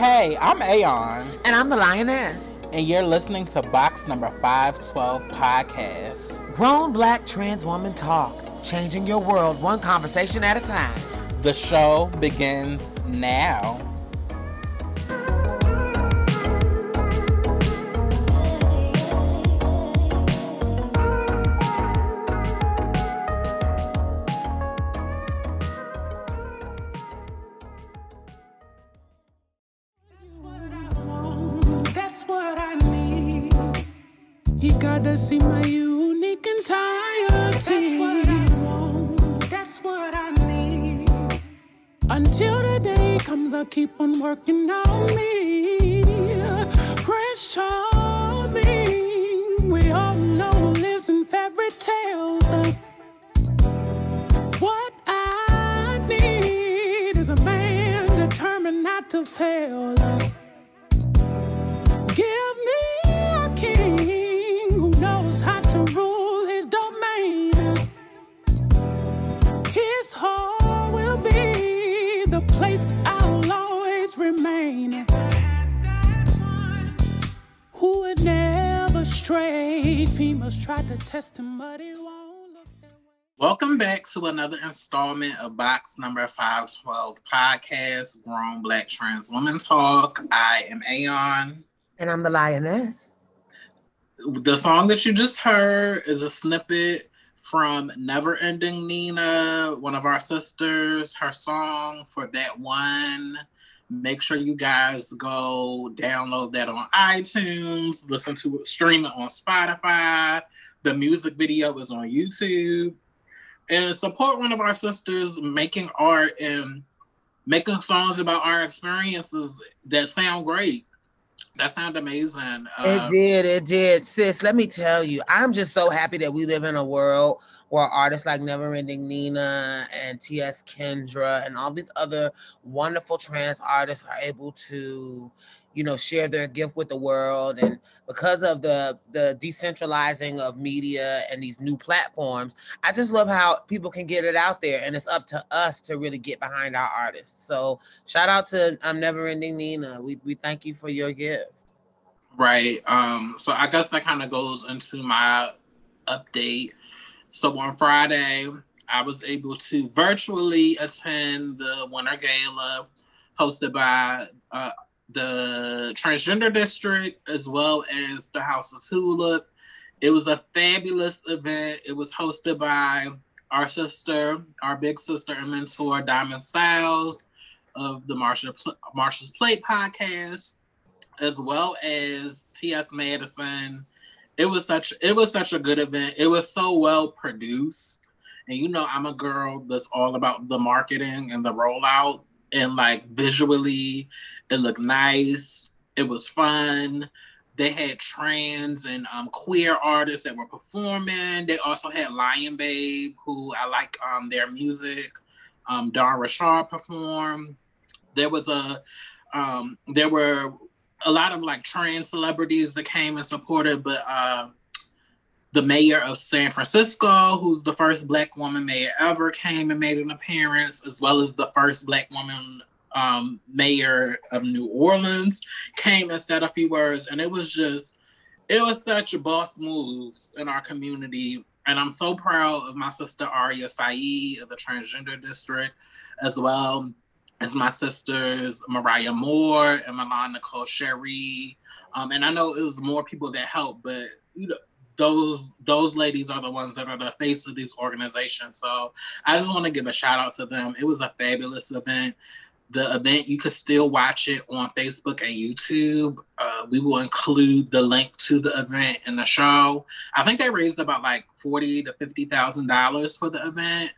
Hey, I'm Aeon. And I'm the Lioness. And you're listening to Box Number 512 Podcast. Grown Black Trans Woman Talk. Changing your world one conversation at a time. The show begins now. See my unique entirety. That's what I want. That's what I need. Until the day comes, I keep on working on me. Pressure on me. We all know who lives in fairy tales. What I need is a man determined not to fail. Give me a key. Place I'll always remain. Who would never stray? Females tried to test him, but he won't look that way. Welcome back to another installment of Box Number 512 Podcast, Grown Black Trans Woman Talk. I am Aeon. And I'm the Lioness. The song that you just heard is a snippet from Neverending Nina, one of our sisters, her song for that one. Make sure you guys go download that on iTunes, listen to it, stream it on Spotify. The music video is on YouTube. And support one of our sisters making art and making songs about our experiences that sound great. That sounded amazing. It did. Sis, let me tell you, I'm just so happy that we live in a world where artists like Neverending Nina and T.S. Kendra and all these other wonderful trans artists are able to, you know, share their gift with the world. And because of the decentralizing of media and these new platforms, I just love how people can get it out there, and it's up to us to really get behind our artists. So shout out to Neverending Nina. We thank you for your gift. Right. So I guess that kind of goes into my update. So on Friday, I was able to virtually attend the Winter Gala hosted by the Transgender District, as well as the House of Tulip. It was a fabulous event. It was hosted by our sister, our big sister and mentor, Diamond Styles of the Marsha's Plate podcast, as well as T.S. Madison. It was such a good event. It was so well produced. And you know, I'm a girl that's all about the marketing and the rollout. And like visually, it looked nice. It was fun. They had trans and queer artists that were performing. They also had Lion Babe, who I like their music. Dara Shah performed. There were a lot of like trans celebrities that came and supported, but the mayor of San Francisco, who's the first Black woman mayor ever, came and made an appearance, as well as the first Black woman mayor of New Orleans came and said a few words. And it was such boss moves in our community. And I'm so proud of my sister, Arya Sa'ed of the Transgender District, as well as my sisters, Mariah Moore and Nicole Cherie. And I know it was more people that helped, but you know, those ladies are the ones that are the face of these organizations. So I just want to give a shout out to them. It was a fabulous event. The event, you could still watch it on Facebook and YouTube. We will include the link to the event in the show. I think they raised about like $40,000 to $50,000 for the event.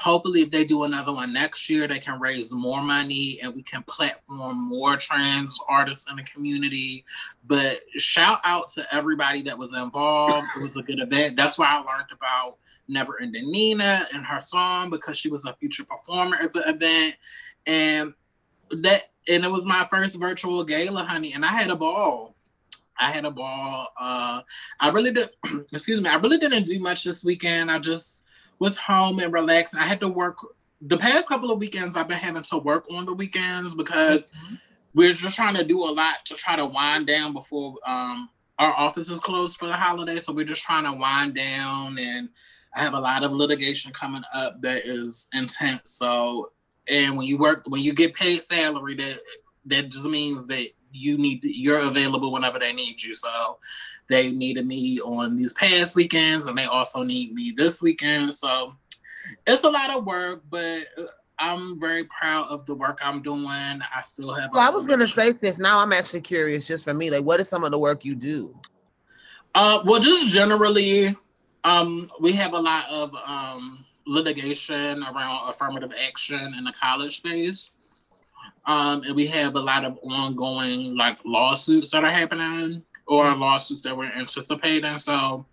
Hopefully, if they do another one next year, they can raise more money and we can platform more trans artists in the community. But shout out to everybody that was involved. It was a good event. That's why I learned about Neverending Nina and her song, because she was a future performer at the event. And it was my first virtual gala, honey, and I had a ball. I really didn't do much this weekend. I just was home and relaxing. I had to work the past couple of weekends. I've been having to work on the weekends because We're just trying to do a lot to try to wind down before our office is closed for the holiday. So we're just trying to wind down, and I have a lot of litigation coming up that is intense. So, and when you get paid salary, that just means that you're available whenever they need you. So they needed me on these past weekends, and they also need me this weekend. So it's a lot of work, but I'm very proud of the work I'm doing. I still have. Well, I was going to say this. Now I'm actually curious, just for me, like, what is some of the work you do? Well, just generally, we have a lot of litigation around affirmative action in the college space. And we have a lot of ongoing, like, lawsuits that are happening, or lawsuits that we're anticipating. So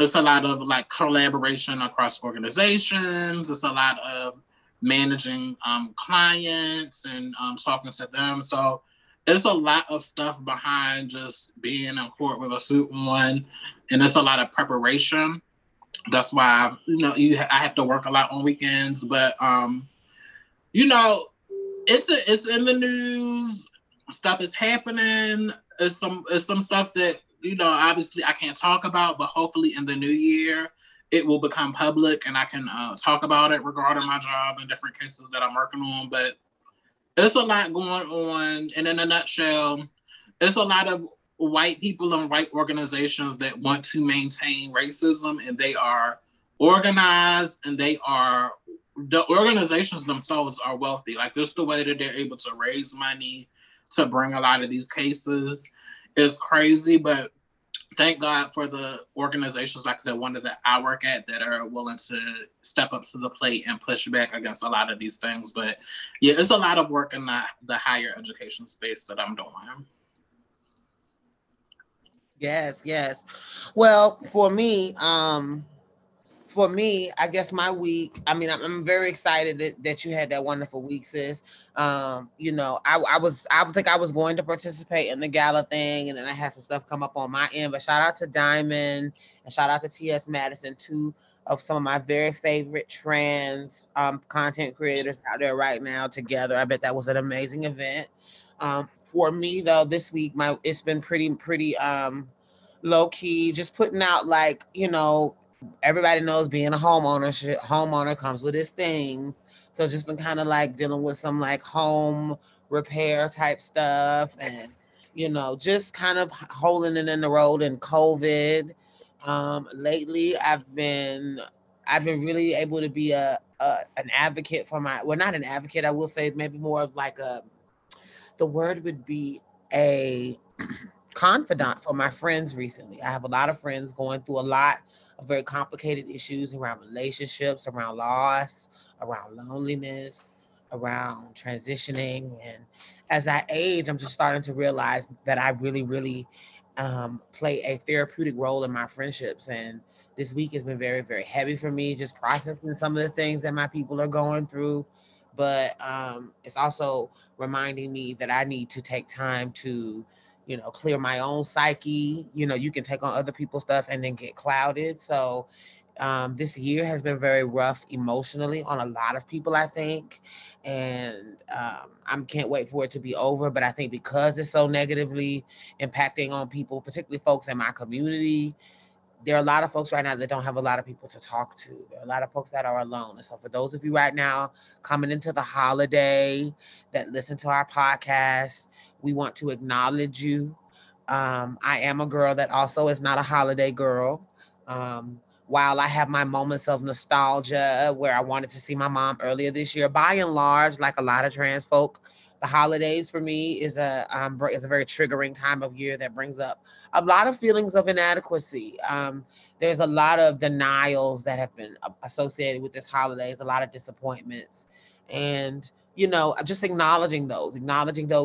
it's a lot of, like, collaboration across organizations. It's a lot of managing clients and talking to them. So it's a lot of stuff behind just being in court with a suit on, and it's a lot of preparation. That's why, I have to work a lot on weekends, but, it's in the news. Stuff is happening. It's some stuff that, obviously I can't talk about, but hopefully in the new year, it will become public and I can talk about it regarding my job and different cases that I'm working on. But it's a lot going on. And in a nutshell, it's a lot of white people and white organizations that want to maintain racism, and they are organized, and the organizations themselves are wealthy. Like, just the way that they're able to raise money to bring a lot of these cases is crazy. But thank God for the organizations like the one that I work at that are willing to step up to the plate and push back against a lot of these things. But yeah, it's a lot of work in the higher education space that I'm doing. Yes, yes. Well, for me, I guess my week, I mean, I'm very excited that you had that wonderful week, sis. I think I was going to participate in the gala thing, and then I had some stuff come up on my end, but shout out to Diamond and shout out to T.S. Madison, two of some of my very favorite trans content creators out there right now together. I bet that was an amazing event. For me though, this week, it's been pretty low key, just putting out, like, everybody knows being a homeowner comes with its thing. So just been kind of like dealing with some like home repair type stuff, and, just kind of holding it in the road in COVID. Lately I've been really able to be an advocate for not an advocate. I will say maybe more of like the word would be a confidant for my friends recently. I have a lot of friends going through a lot of very complicated issues around relationships, around loss, around loneliness, around transitioning. And as I age, I'm just starting to realize that I really, really play a therapeutic role in my friendships. And this week has been very, very heavy for me, just processing some of the things that my people are going through. But it's also reminding me that I need to take time to clear my own psyche. You can take on other people's stuff and then get clouded. So this year has been very rough emotionally on a lot of people, I think. And I can't wait for it to be over. But I think because it's so negatively impacting on people, particularly folks in my community, there are a lot of folks right now that don't have a lot of people to talk to. There are a lot of folks that are alone. And so for those of you right now coming into the holiday that listen to our podcast, we want to acknowledge you. I am a girl that also is not a holiday girl. While I have my moments of nostalgia where I wanted to see my mom earlier this year, by and large, like a lot of trans folk, the holidays for me is a very triggering time of year that brings up a lot of feelings of inadequacy. There's a lot of denials that have been associated with this holiday, a lot of disappointments. And, just acknowledging those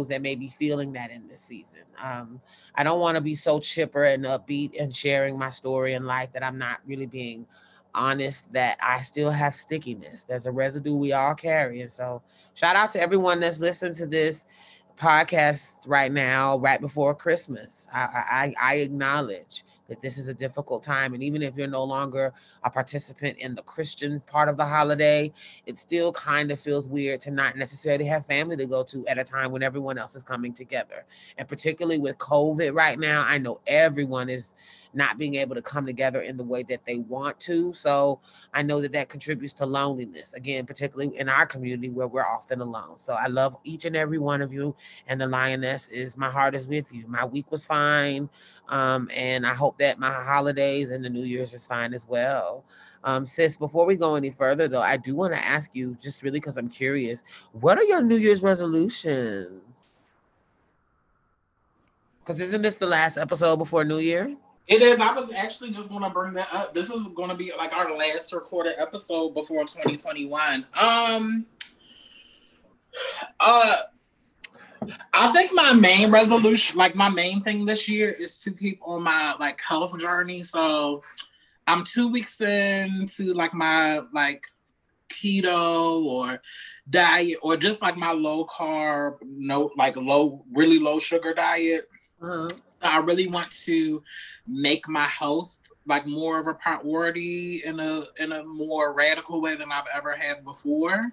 that may be feeling that in this season. I don't want to be so chipper and upbeat and sharing my story in life that I'm not really being honest that I still have stickiness. There's a residue we all carry. And so shout out to everyone that's listening to this podcast right now, right before Christmas. I acknowledge that this is a difficult time. And even if you're no longer a participant in the Christian part of the holiday, it still kind of feels weird to not necessarily have family to go to at a time when everyone else is coming together. And particularly with COVID right now, I know everyone is not being able to come together in the way that they want to. So I know that that contributes to loneliness, again, particularly in our community where we're often alone. So I love each and every one of you. And the Lioness is, my heart is with you. My week was fine. And I hope that my holidays and the New Year's is fine as well. Sis, before we go any further, though, I do want to ask you, just really because I'm curious, what are your New Year's resolutions? Because isn't this the last episode before New Year? It is. I was actually just going to bring that up. This is going to be like our last recorded episode before 2021. I think my main resolution, like my main thing this year, is to keep on my like health journey. So I'm 2 weeks into like my like keto or diet or just like my low carb, no like low, really low sugar diet. Mm-hmm. I really want to make my health like more of a priority in a more radical way than I've ever had before.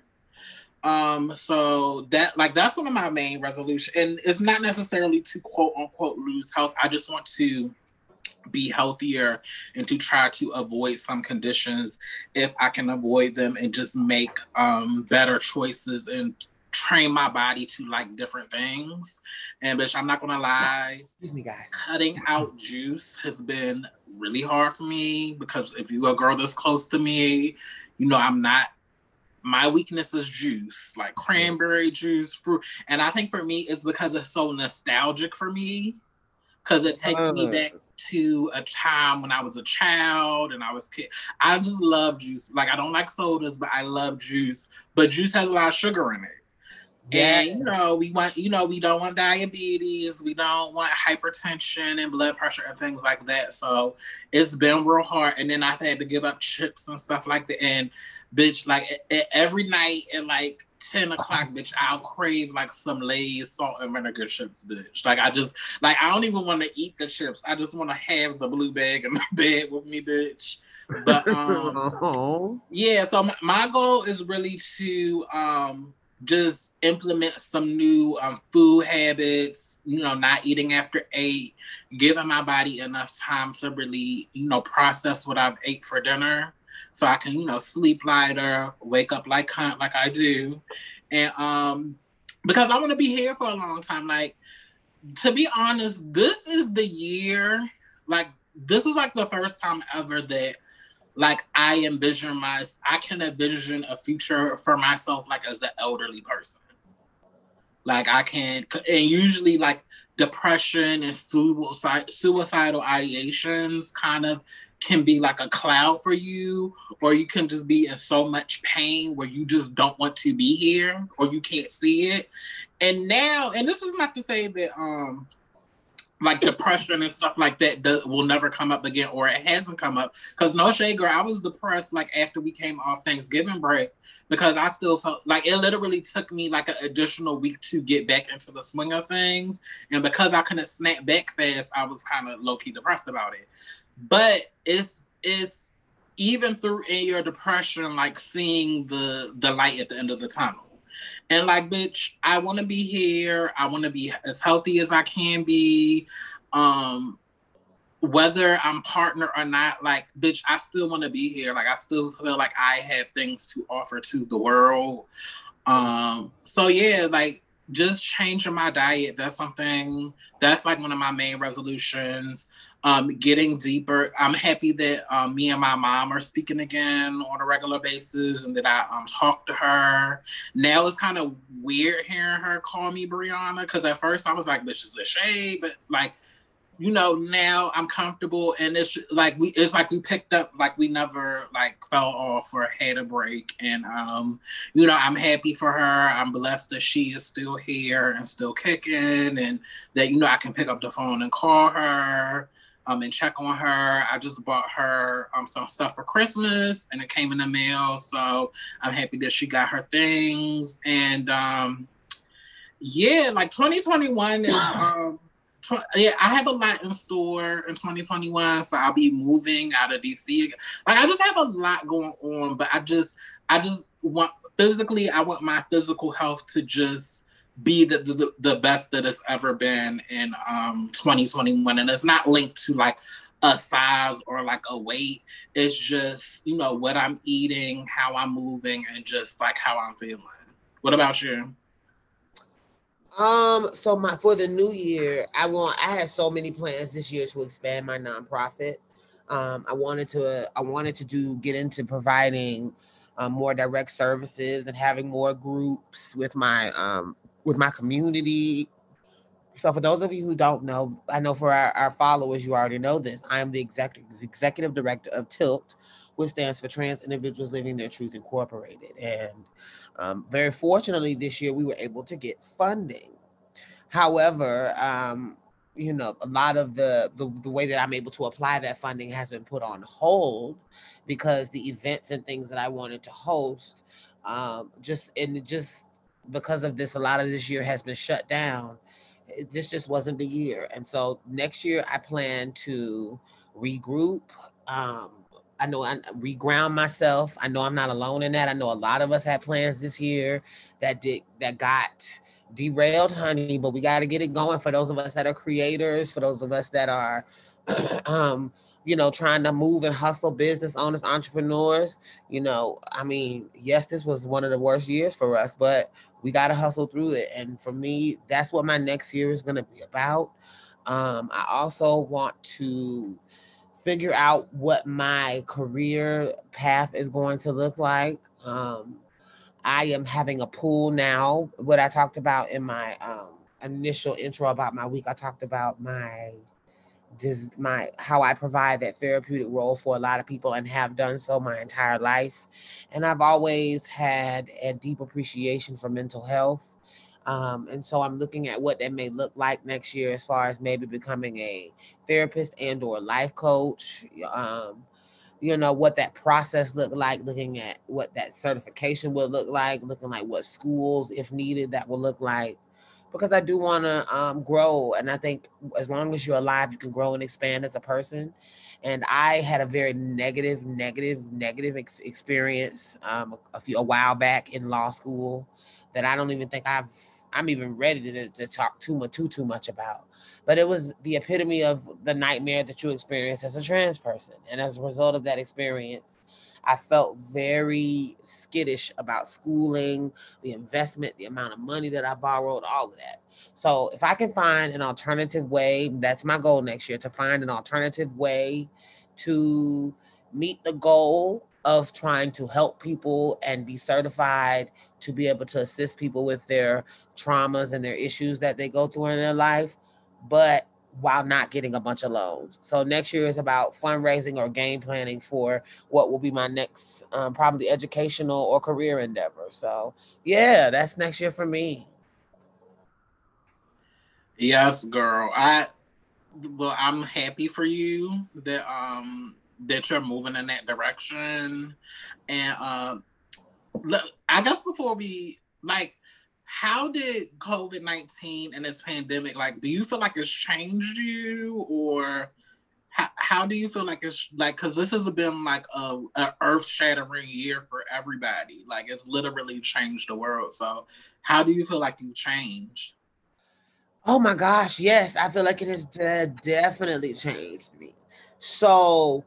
So that like that's one of my main resolutions, and it's not necessarily to quote unquote lose health. I just want to be healthier and to try to avoid some conditions if I can avoid them, and just make better choices and train my body to like different things. And bitch, I'm not gonna lie, excuse me guys, cutting out juice has been really hard for me, because if you a girl this close to me, you know I'm not, my weakness is juice, like cranberry juice, fruit. And I think for me it's because it's so nostalgic for me, because it takes me back to a time when I was a child and I was kid. I just love juice. Like I don't like sodas, but I love juice. But juice has a lot of sugar in it. Yeah, and, you know, we want, you know, we don't want diabetes, we don't want hypertension and blood pressure and things like that. So it's been real hard. And then I've had to give up chips and stuff like that. And bitch, like every night at like 10 o'clock, bitch, I'll crave like some Lay's salt and vinegar chips, bitch. Like I just, like I don't even want to eat the chips. I just want to have the blue bag in my bed with me, bitch. But yeah, so my goal is really to just implement some new food habits, you know, not eating after 8, giving my body enough time to really, you know, process what I've ate for dinner, so I can, you know, sleep lighter, wake up like cunt like I do. And because I want to be here for a long time. Like, to be honest, this is the year, like, this is like the first time ever that like I can envision a future for myself, like as the elderly person. Like I can, and usually like depression and suicidal ideations kind of can be like a cloud for you, or you can just be in so much pain where you just don't want to be here or you can't see it. And now, and this is not to say that, like depression and stuff like that will never come up again, or it hasn't come up. Because no shade, girl, I was depressed like after we came off Thanksgiving break, because I still felt like it literally took me like an additional week to get back into the swing of things. And because I couldn't snap back fast, I was kind of low-key depressed about it. But it's even through in your depression, like seeing the light at the end of the tunnel. And like, bitch, I want to be here. I want to be as healthy as I can be. Whether I'm partner or not, like, bitch, I still want to be here. Like, I still feel like I have things to offer to the world. So yeah, like, just changing my diet. That's something, that's like one of my main resolutions. Getting deeper. I'm happy that me and my mom are speaking again on a regular basis, and that I talk to her. Now it's kind of weird hearing her call me Brianna, because at first I was like, bitch, is a shade, but like, you know, now I'm comfortable, and it's like we picked up, like we never like fell off or had a break. And you know, I'm happy for her. I'm blessed that she is still here and still kicking, and that, you know, I can pick up the phone and call her and check on her. I just bought her some stuff for Christmas, and it came in the mail, so I'm happy that she got her things. And yeah, like 2021 is I have a lot in store in 2021, so I'll be moving out of DC. Like, I just have a lot going on, but I just want physically, I want my physical health to just be the best that it's ever been in 2021, and it's not linked to like a size or like a weight. It's just, you know, what I'm eating, how I'm moving, and just like how I'm feeling. What about you? So for the new year, I had so many plans this year to expand my nonprofit. I wanted to get into providing more direct services and having more groups with my community. So for those of you who don't know, I know for our followers, you already know this. I am the executive director of TILT, which stands for Trans Individuals Living Their Truth Incorporated. And very fortunately, this year we were able to get funding. However, you know, a lot of the way that I'm able to apply that funding has been put on hold because the events and things that I wanted to host, just because of this, a lot of this year has been shut down. This just wasn't the year. And so next year I plan to regroup. I know I reground myself. I know I'm not alone in that. I know a lot of us had plans this year that got derailed, honey, but we got to get it going for those of us that are creators, for those of us that are, you know, trying to move and hustle, business owners, entrepreneurs. You know, I mean, yes, this was one of the worst years for us, but we got to hustle through it. And for me, that's what my next year is going to be about. I also want to figure out what my career path is going to look like. I am having a pool now. What I talked about in my initial intro about my week, I talked about how I provide that therapeutic role for a lot of people and have done so my entire life. And I've always had a deep appreciation for mental health. And so I'm looking at what that may look like next year as far as maybe becoming a therapist and or life coach, you know, what that process looked like, looking at what that certification would look like, looking like what schools, if needed, that will look like. Because I do want to grow. And I think as long as you're alive, you can grow and expand as a person. And I had a very negative experience a while back in law school that I don't even think I'm even ready to talk too much about. But it was the epitome of the nightmare that you experience as a trans person. And as a result of that experience, I felt very skittish about schooling, the investment, the amount of money that I borrowed, all of that. So if I can find an alternative way, that's my goal next year, to find an alternative way to meet the goal of trying to help people and be certified to be able to assist people with their traumas and their issues that they go through in their life, but while not getting a bunch of loans. So next year is about fundraising or game planning for what will be my next probably educational or career endeavor. So yeah, that's next year for me. Yes, girl. I'm happy for you that you're moving in that direction. And look, I guess before we how did COVID-19 and this pandemic, do you feel like it's changed you, or how do you feel like it's, because this has been a earth-shattering year for everybody. It's literally changed the world. So how do you feel like you've changed? Oh my gosh, yes. I feel like it has definitely changed me. So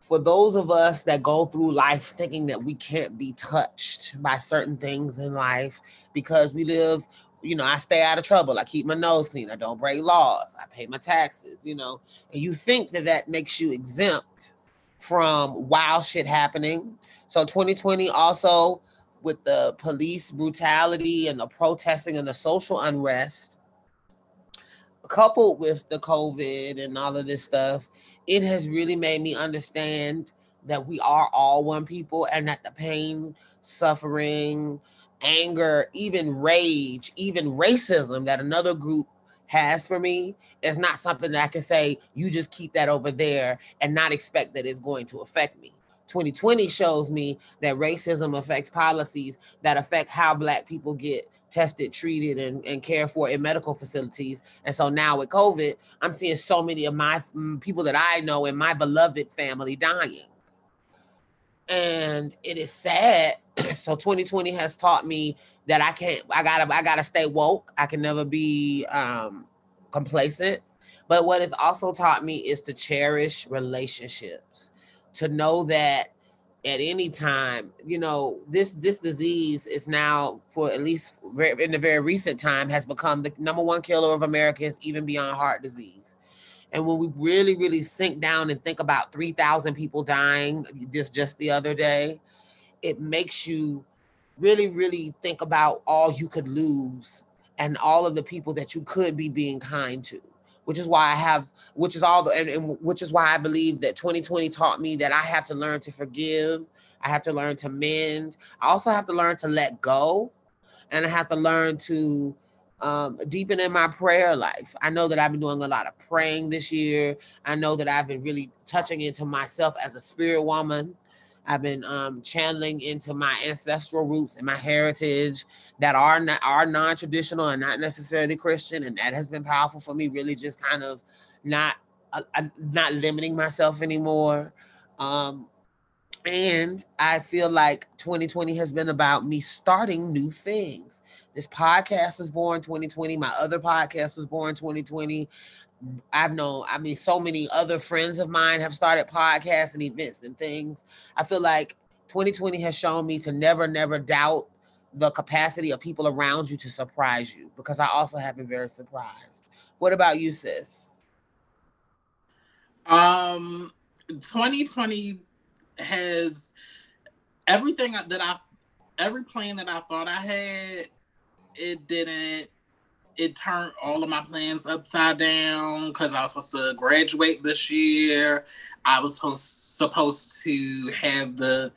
for those of us that go through life thinking that we can't be touched by certain things in life because we live, you know, I stay out of trouble. I keep my nose clean. I don't break laws. I pay my taxes, you know, and you think that makes you exempt from wild shit happening. So 2020 also, with the police brutality and the protesting and the social unrest, coupled with the COVID and all of this stuff, it has really made me understand that we are all one people, and that the pain, suffering, anger, even rage, even racism that another group has for me is not something that I can say, you just keep that over there and not expect that it's going to affect me. 2020 shows me that racism affects policies that affect how Black people get tested, treated, and cared for in medical facilities. And so now with COVID, I'm seeing so many of my people that I know in my beloved family dying. And it is sad. So 2020 has taught me that I gotta stay woke. I can never be complacent. But what it's also taught me is to cherish relationships, to know that at any time, you know, this disease is now, for at least in the very recent time, has become the number one killer of Americans, even beyond heart disease. And when we really, really sink down and think about 3,000 people dying this just the other day, it makes you really, really think about all you could lose and all of the people that you could be being kind to. Which is why I believe that 2020 taught me that I have to learn to forgive. I have to learn to mend. I also have to learn to let go, and I have to learn to deepen in my prayer life. I know that I've been doing a lot of praying this year. I know that I've been really touching into myself as a spirit woman. I've been channeling into my ancestral roots and my heritage that are non-traditional and not necessarily Christian. And that has been powerful for me, really just kind of not limiting myself anymore. And I feel like 2020 has been about me starting new things. This podcast was born 2020. My other podcast was born 2020. So many other friends of mine have started podcasts and events and things. I feel like 2020 has shown me to never doubt the capacity of people around you to surprise you, because I also have been very surprised. What about you, sis? 2020 has everything that every plan that I thought I had, it didn't. It turned all of my plans upside down, because I was supposed to graduate this year. I was supposed to have the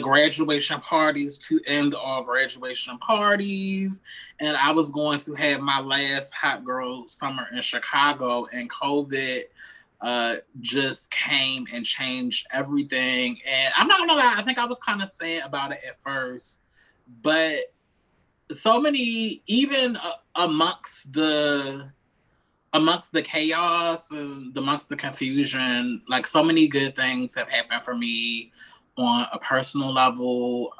graduation parties to end all graduation parties. And I was going to have my last hot girl summer in Chicago, and COVID just came and changed everything. And I'm not gonna lie, I think I was kind of sad about it at first, but so many, even amongst the chaos and amongst the confusion, like so many good things have happened for me on a personal level.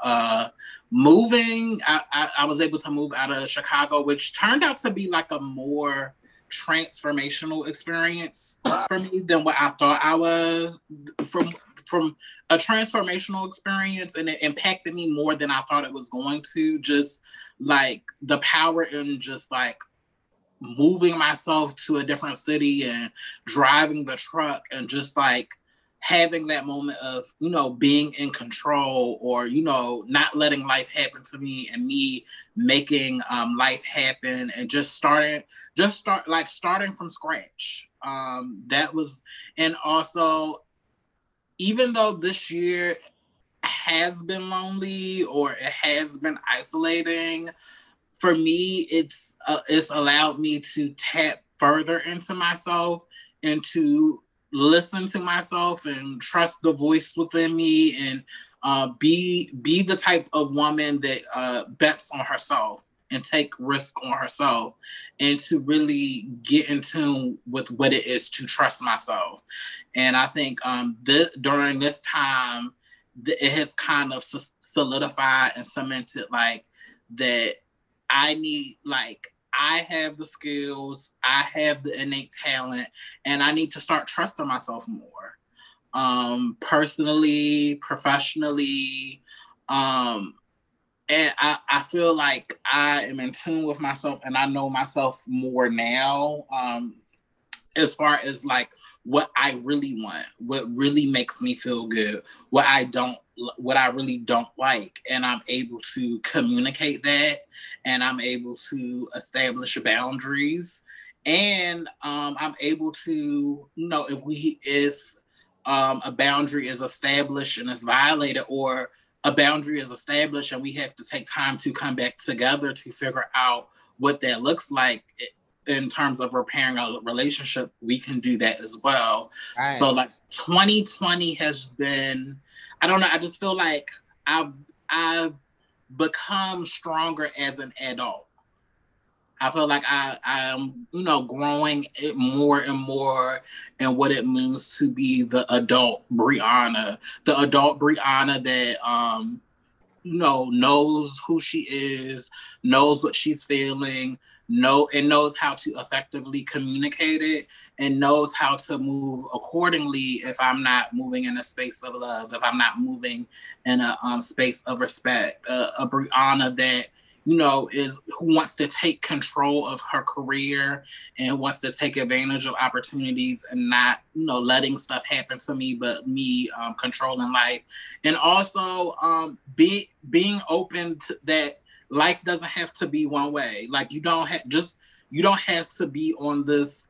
Moving, I was able to move out of Chicago, which turned out to be like a more transformational experience for me than what I thought I was. From a transformational experience, and it impacted me more than I thought it was going to. Just like the power in just like moving myself to a different city and driving the truck and just like having that moment of, you know, being in control, or, you know, not letting life happen to me and me making life happen, and starting from scratch. And also, even though this year has been lonely or it has been isolating, for me, it's allowed me to tap further into myself and to listen to myself and trust the voice within me, and be the type of woman that bets on herself and take risk on herself, and to really get in tune with what it is to trust myself. And I think during this time, it has kind of solidified and cemented like that I need, like, I have the skills, I have the innate talent, and I need to start trusting myself more. Personally, professionally, and I feel like I am in tune with myself, and I know myself more now, as far as like what I really want, what really makes me feel good, what I really don't like. And I'm able to communicate that, and I'm able to establish boundaries. And I'm able to, you know, if a boundary is established and is violated, or a boundary is established and we have to take time to come back together to figure out what that looks like in terms of repairing a relationship, we can do that as well. Right. So like 2020 has been, I don't know, I just feel like I've become stronger as an adult. I feel like I'm, you know, growing it more and more and what it means to be the adult Brianna that, you know, knows who she is, knows what she's feeling, knows how to effectively communicate it, and knows how to move accordingly if I'm not moving in a space of love, if I'm not moving in a space of respect, a Brianna that, you know, who wants to take control of her career and wants to take advantage of opportunities and not, you know, letting stuff happen to me, but me controlling life. And also being open to that life doesn't have to be one way. Like you don't have to be on this,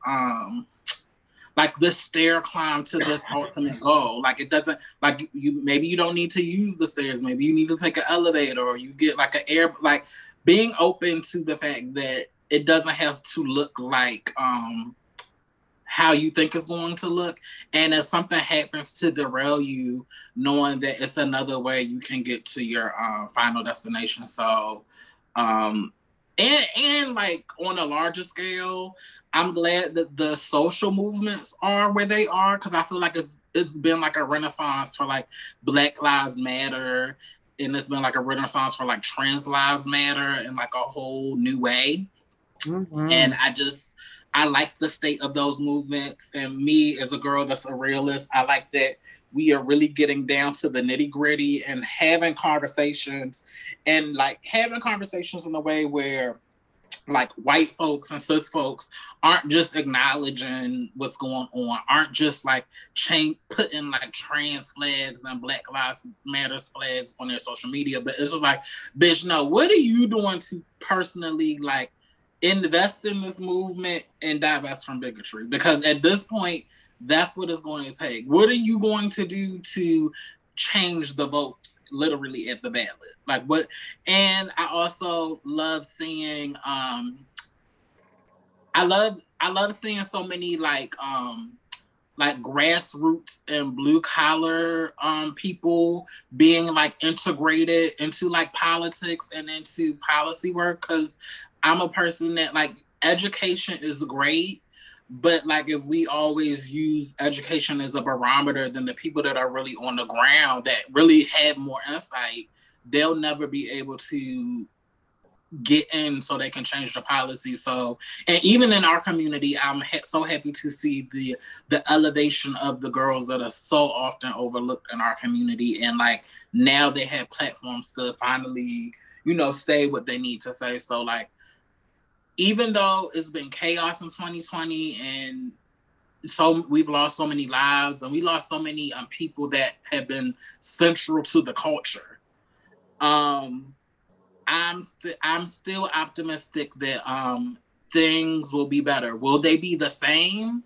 like this stair climb to this ultimate goal. Like it doesn't, like you, maybe you don't need to use the stairs. Maybe you need to take an elevator or you get like an air, like being open to the fact that it doesn't have to look like how you think it's going to look. And if something happens to derail you, knowing that it's another way you can get to your final destination. So, and like on a larger scale, I'm glad that the social movements are where they are, because I feel like it's been like a renaissance for like Black Lives Matter, and it's been like a renaissance for like Trans Lives Matter in like a whole new way. Mm-hmm. And I like the state of those movements. And me as a girl that's a realist, I like that we are really getting down to the nitty gritty and having conversations, and like having conversations in a way where like white folks and cis folks aren't just acknowledging what's going on, aren't just like putting like trans flags and Black Lives Matter flags on their social media, but it's just like, bitch, no, what are you doing to personally like invest in this movement and divest from bigotry? Because at this point, that's what it's going to take. What are you going to do to change the votes literally at the ballot? Like what? And I also love seeing I love seeing so many like grassroots and blue collar people being like integrated into like politics and into policy work, because I'm a person that like education is great, but like if we always use education as a barometer, then the people that are really on the ground that really have more insight, they'll never be able to get in so they can change the policy. So, and even in our community, I'm so happy to see the elevation of the girls that are so often overlooked in our community. And like now they have platforms to finally, you know, say what they need to say. So like, even though it's been chaos in 2020 and so we've lost so many lives and we lost so many people that have been central to the culture, I'm still optimistic that things will be better. Will they be the same?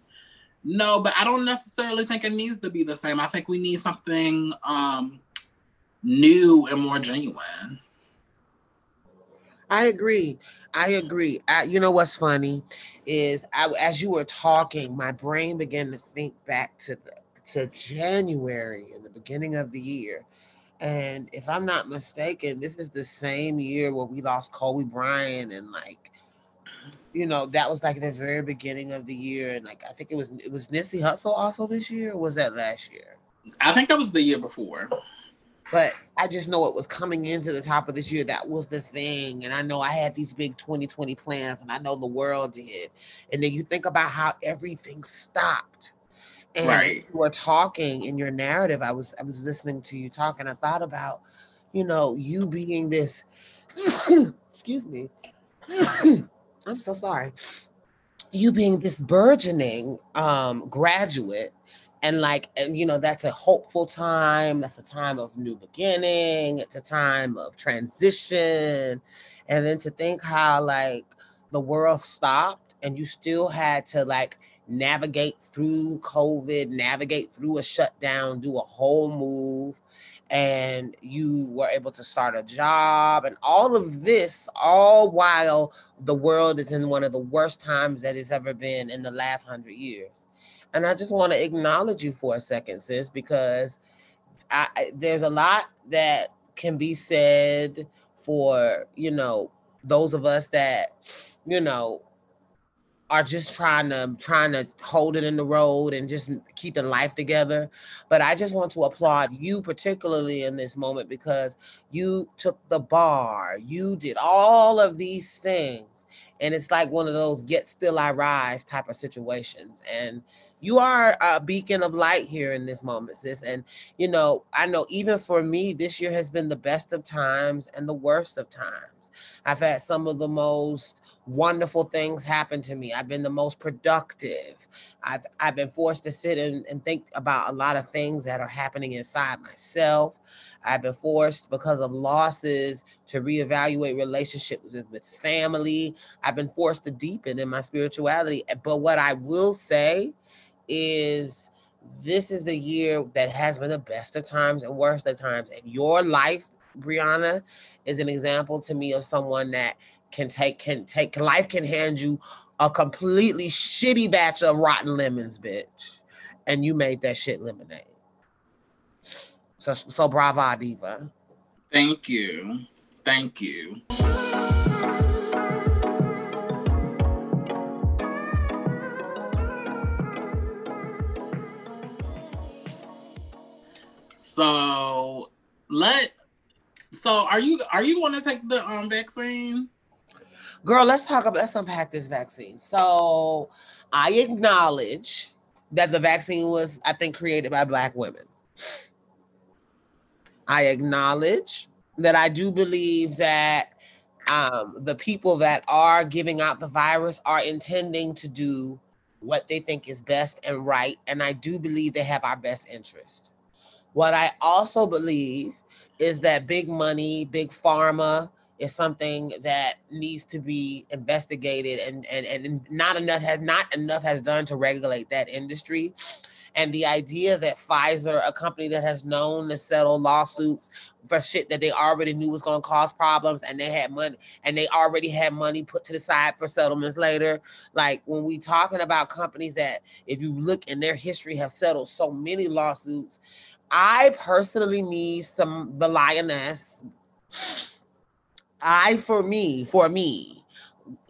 No, but I don't necessarily think it needs to be the same. I think we need something new and more genuine. I agree. You know what's funny is as you were talking, my brain began to think back to January in the beginning of the year. And if I'm not mistaken, this is the same year where we lost Kobe Bryant, and like, you know, that was like the very beginning of the year. And like, I think it was Nipsey Hussle also this year, or was that last year? I think that was the year before. But I just know it was coming into the top of this year. That was the thing. And I know I had these big 2020 plans, and I know the world did. And then you think about how everything stopped. And right. You were talking in your narrative. I was listening to you talk, and I thought about, you know, you being this, excuse me, I'm so sorry. You being this burgeoning graduate. And like, and you know, that's a hopeful time. That's a time of new beginning. It's a time of transition. And then to think how like the world stopped and you still had to like navigate through COVID, navigate through a shutdown, do a whole move. And you were able to start a job and all of this, all while the world is in one of the worst times that it's ever been in the last 100 years. And I just want to acknowledge you for a second, sis, because there's a lot that can be said for, you know, those of us that you know, are just trying to hold it in the road and just keeping life together. But I just want to applaud you particularly in this moment, because you took the bar, you did all of these things. And it's like one of those get still I rise type of situations. And you are a beacon of light here in this moment, sis. And, you know, I know even for me, this year has been the best of times and the worst of times. I've had some of the most wonderful things happen to me. I've been the most productive. I've been forced to sit and think about a lot of things that are happening inside myself. I've been forced, because of losses, to reevaluate relationships with family. I've been forced to deepen in my spirituality. But what I will say is this is the year that has been the best of times and worst of times. And your life, Brianna, is an example to me of someone that can take life can hand you a completely shitty batch of rotten lemons, bitch, and you made that shit lemonade. So brava, diva. Thank you. So are you going to take the vaccine? Girl, let's unpack this vaccine. So I acknowledge that the vaccine was, I think, created by Black women. I acknowledge that I do believe that the people that are giving out the virus are intending to do what they think is best and right. And I do believe they have our best interest. What I also believe is that big money, big pharma, is something that needs to be investigated, and not enough has done to regulate that industry. And the idea that Pfizer, a company that has known to settle lawsuits for shit that they already knew was going to cause problems, and they already had money put to the side for settlements later. Like, when we talking about companies that, if you look in their history, have settled so many lawsuits, I personally need the Lioness. For me,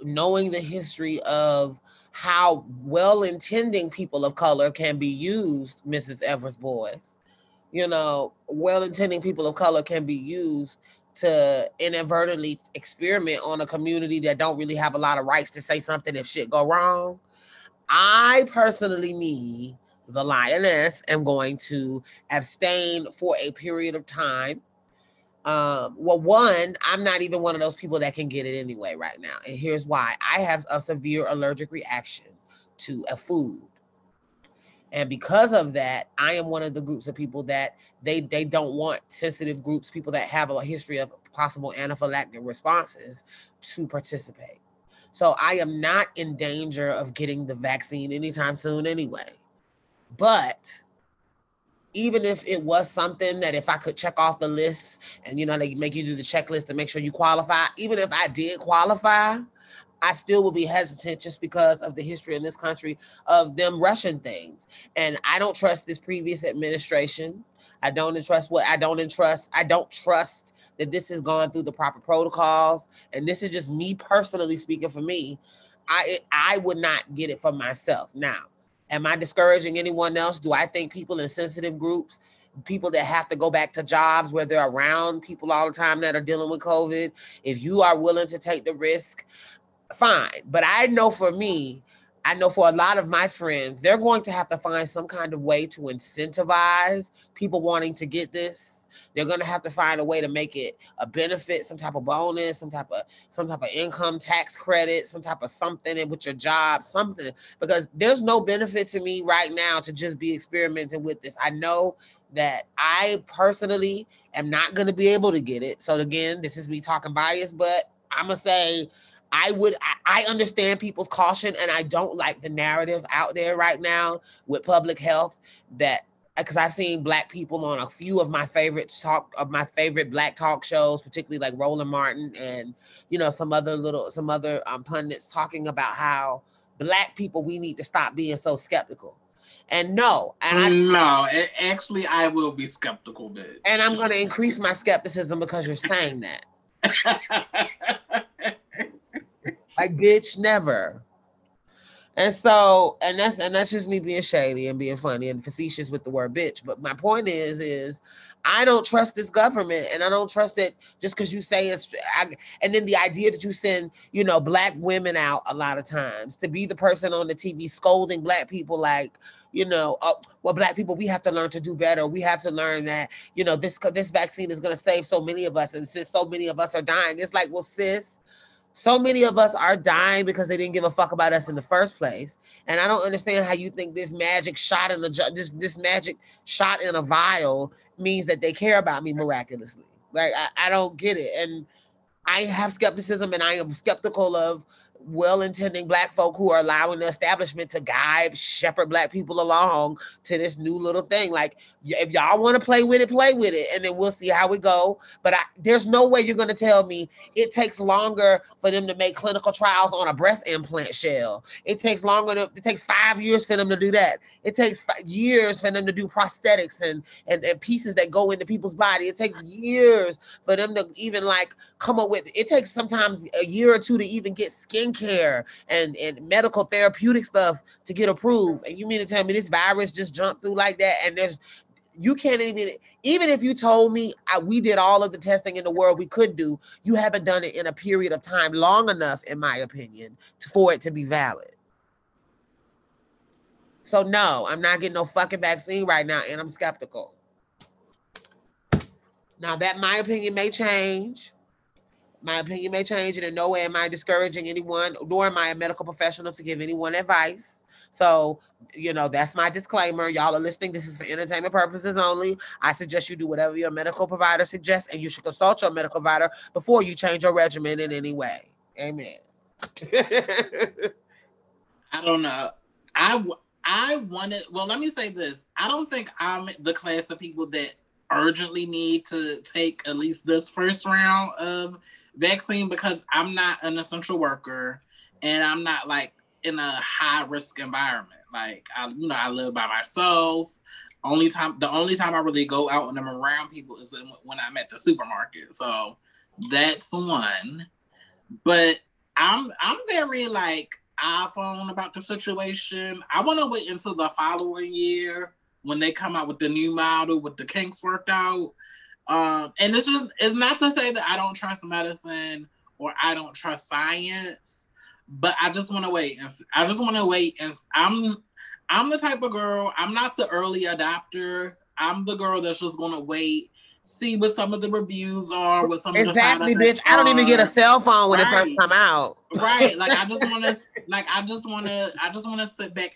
knowing the history of how well-intending people of color can be used, Mrs. Evers Boyce, you know, well-intending people of color can be used to inadvertently experiment on a community that don't really have a lot of rights to say something if shit go wrong. I personally need the Lioness. I'm going to abstain for a period of time. Well, I'm not even one of those people that can get it anyway right now. And here's why. I have a severe allergic reaction to a food. And because of that, I am one of the groups of people that they don't want sensitive groups, people that have a history of possible anaphylactic responses, to participate. So I am not in danger of getting the vaccine anytime soon anyway. But even if it was something that, if I could check off the list, and, you know, they make you do the checklist to make sure you qualify, even if I did qualify, I still would be hesitant just because of the history in this country of them rushing things. And I don't trust this previous administration. I don't trust that this has gone through the proper protocols. And this is just me personally speaking for me. I would not get it for myself now. Am I discouraging anyone else? Do I think people in sensitive groups, people that have to go back to jobs where they're around people all the time that are dealing with COVID, if you are willing to take the risk, fine. But I know for a lot of my friends, they're going to have to find some kind of way to incentivize people wanting to get this. They're going to have to find a way to make it a benefit, some type of bonus, some type of income tax credit, some type of something with your job, something, because there's no benefit to me right now to just be experimenting with this. I know that I personally am not going to be able to get it. So again, this is me talking bias, but I'm going to say I understand people's caution, and I don't like the narrative out there right now with public health that, because I've seen Black people on a few of my favorite Black talk shows, particularly like Roland Martin and, you know, some other pundits talking about how Black people, we need to stop being so skeptical. I will be skeptical, bitch. And I'm going to increase my skepticism because you're saying that. Like, bitch, never. And so, and that's just me being shady and being funny and facetious with the word bitch. But my point is I don't trust this government, and I don't trust it just because you say it's. And then the idea that you send, you know, black women out a lot of times to be the person on the TV scolding black people, like, you know, well, black people, we have to learn to do better. We have to learn that, you know, this vaccine is going to save so many of us, and since so many of us are dying, it's like, well, sis. So many of us are dying because they didn't give a fuck about us in the first place, and I don't understand how you think this magic shot in a vial means that they care about me miraculously. Like, I don't get it, and I have skepticism, and I am skeptical of well-intending black folk who are allowing the establishment to guide, shepherd black people along to this new little thing. Like, if y'all want to play with it, and then we'll see how we go. But there's no way you're going to tell me it takes longer for them to make clinical trials on a breast implant shell. It takes 5 years for them to do that. It takes years for them to do prosthetics and pieces that go into people's body. It takes years for them to even like come up with. It takes sometimes a year or two to even get skincare and medical therapeutic stuff to get approved. And you mean to tell me this virus just jumped through like that? And you can't even if you told me we did all of the testing in the world we could do, you haven't done it in a period of time long enough, in my opinion, for it to be valid. So no, I'm not getting no fucking vaccine right now, and I'm skeptical. Now that my opinion may change. My opinion may change, and in no way am I discouraging anyone, nor am I a medical professional to give anyone advice. So, you know, that's my disclaimer. Y'all are listening. This is for entertainment purposes only. I suggest you do whatever your medical provider suggests, and you should consult your medical provider before you change your regimen in any way. Amen. I don't know. Let me say this. I don't think I'm the class of people that urgently need to take at least this first round of vaccine, because I'm not an essential worker, and I'm not like in a high risk environment. Like, I live by myself. The only time I really go out and I'm around people is when I'm at the supermarket. So that's one. But I'm very like iPhone about the situation. I want to wait until the following year when they come out with the new model with the kinks worked out. And it's not to say that I don't trust medicine or I don't trust science, but I just want to wait. And I'm the type of girl, I'm not the early adopter. I'm the girl that's just going to wait, see what some of the reviews are, what some of the side effects are. I don't even get a cell phone when it first come out. Right. Like, I just want to sit back.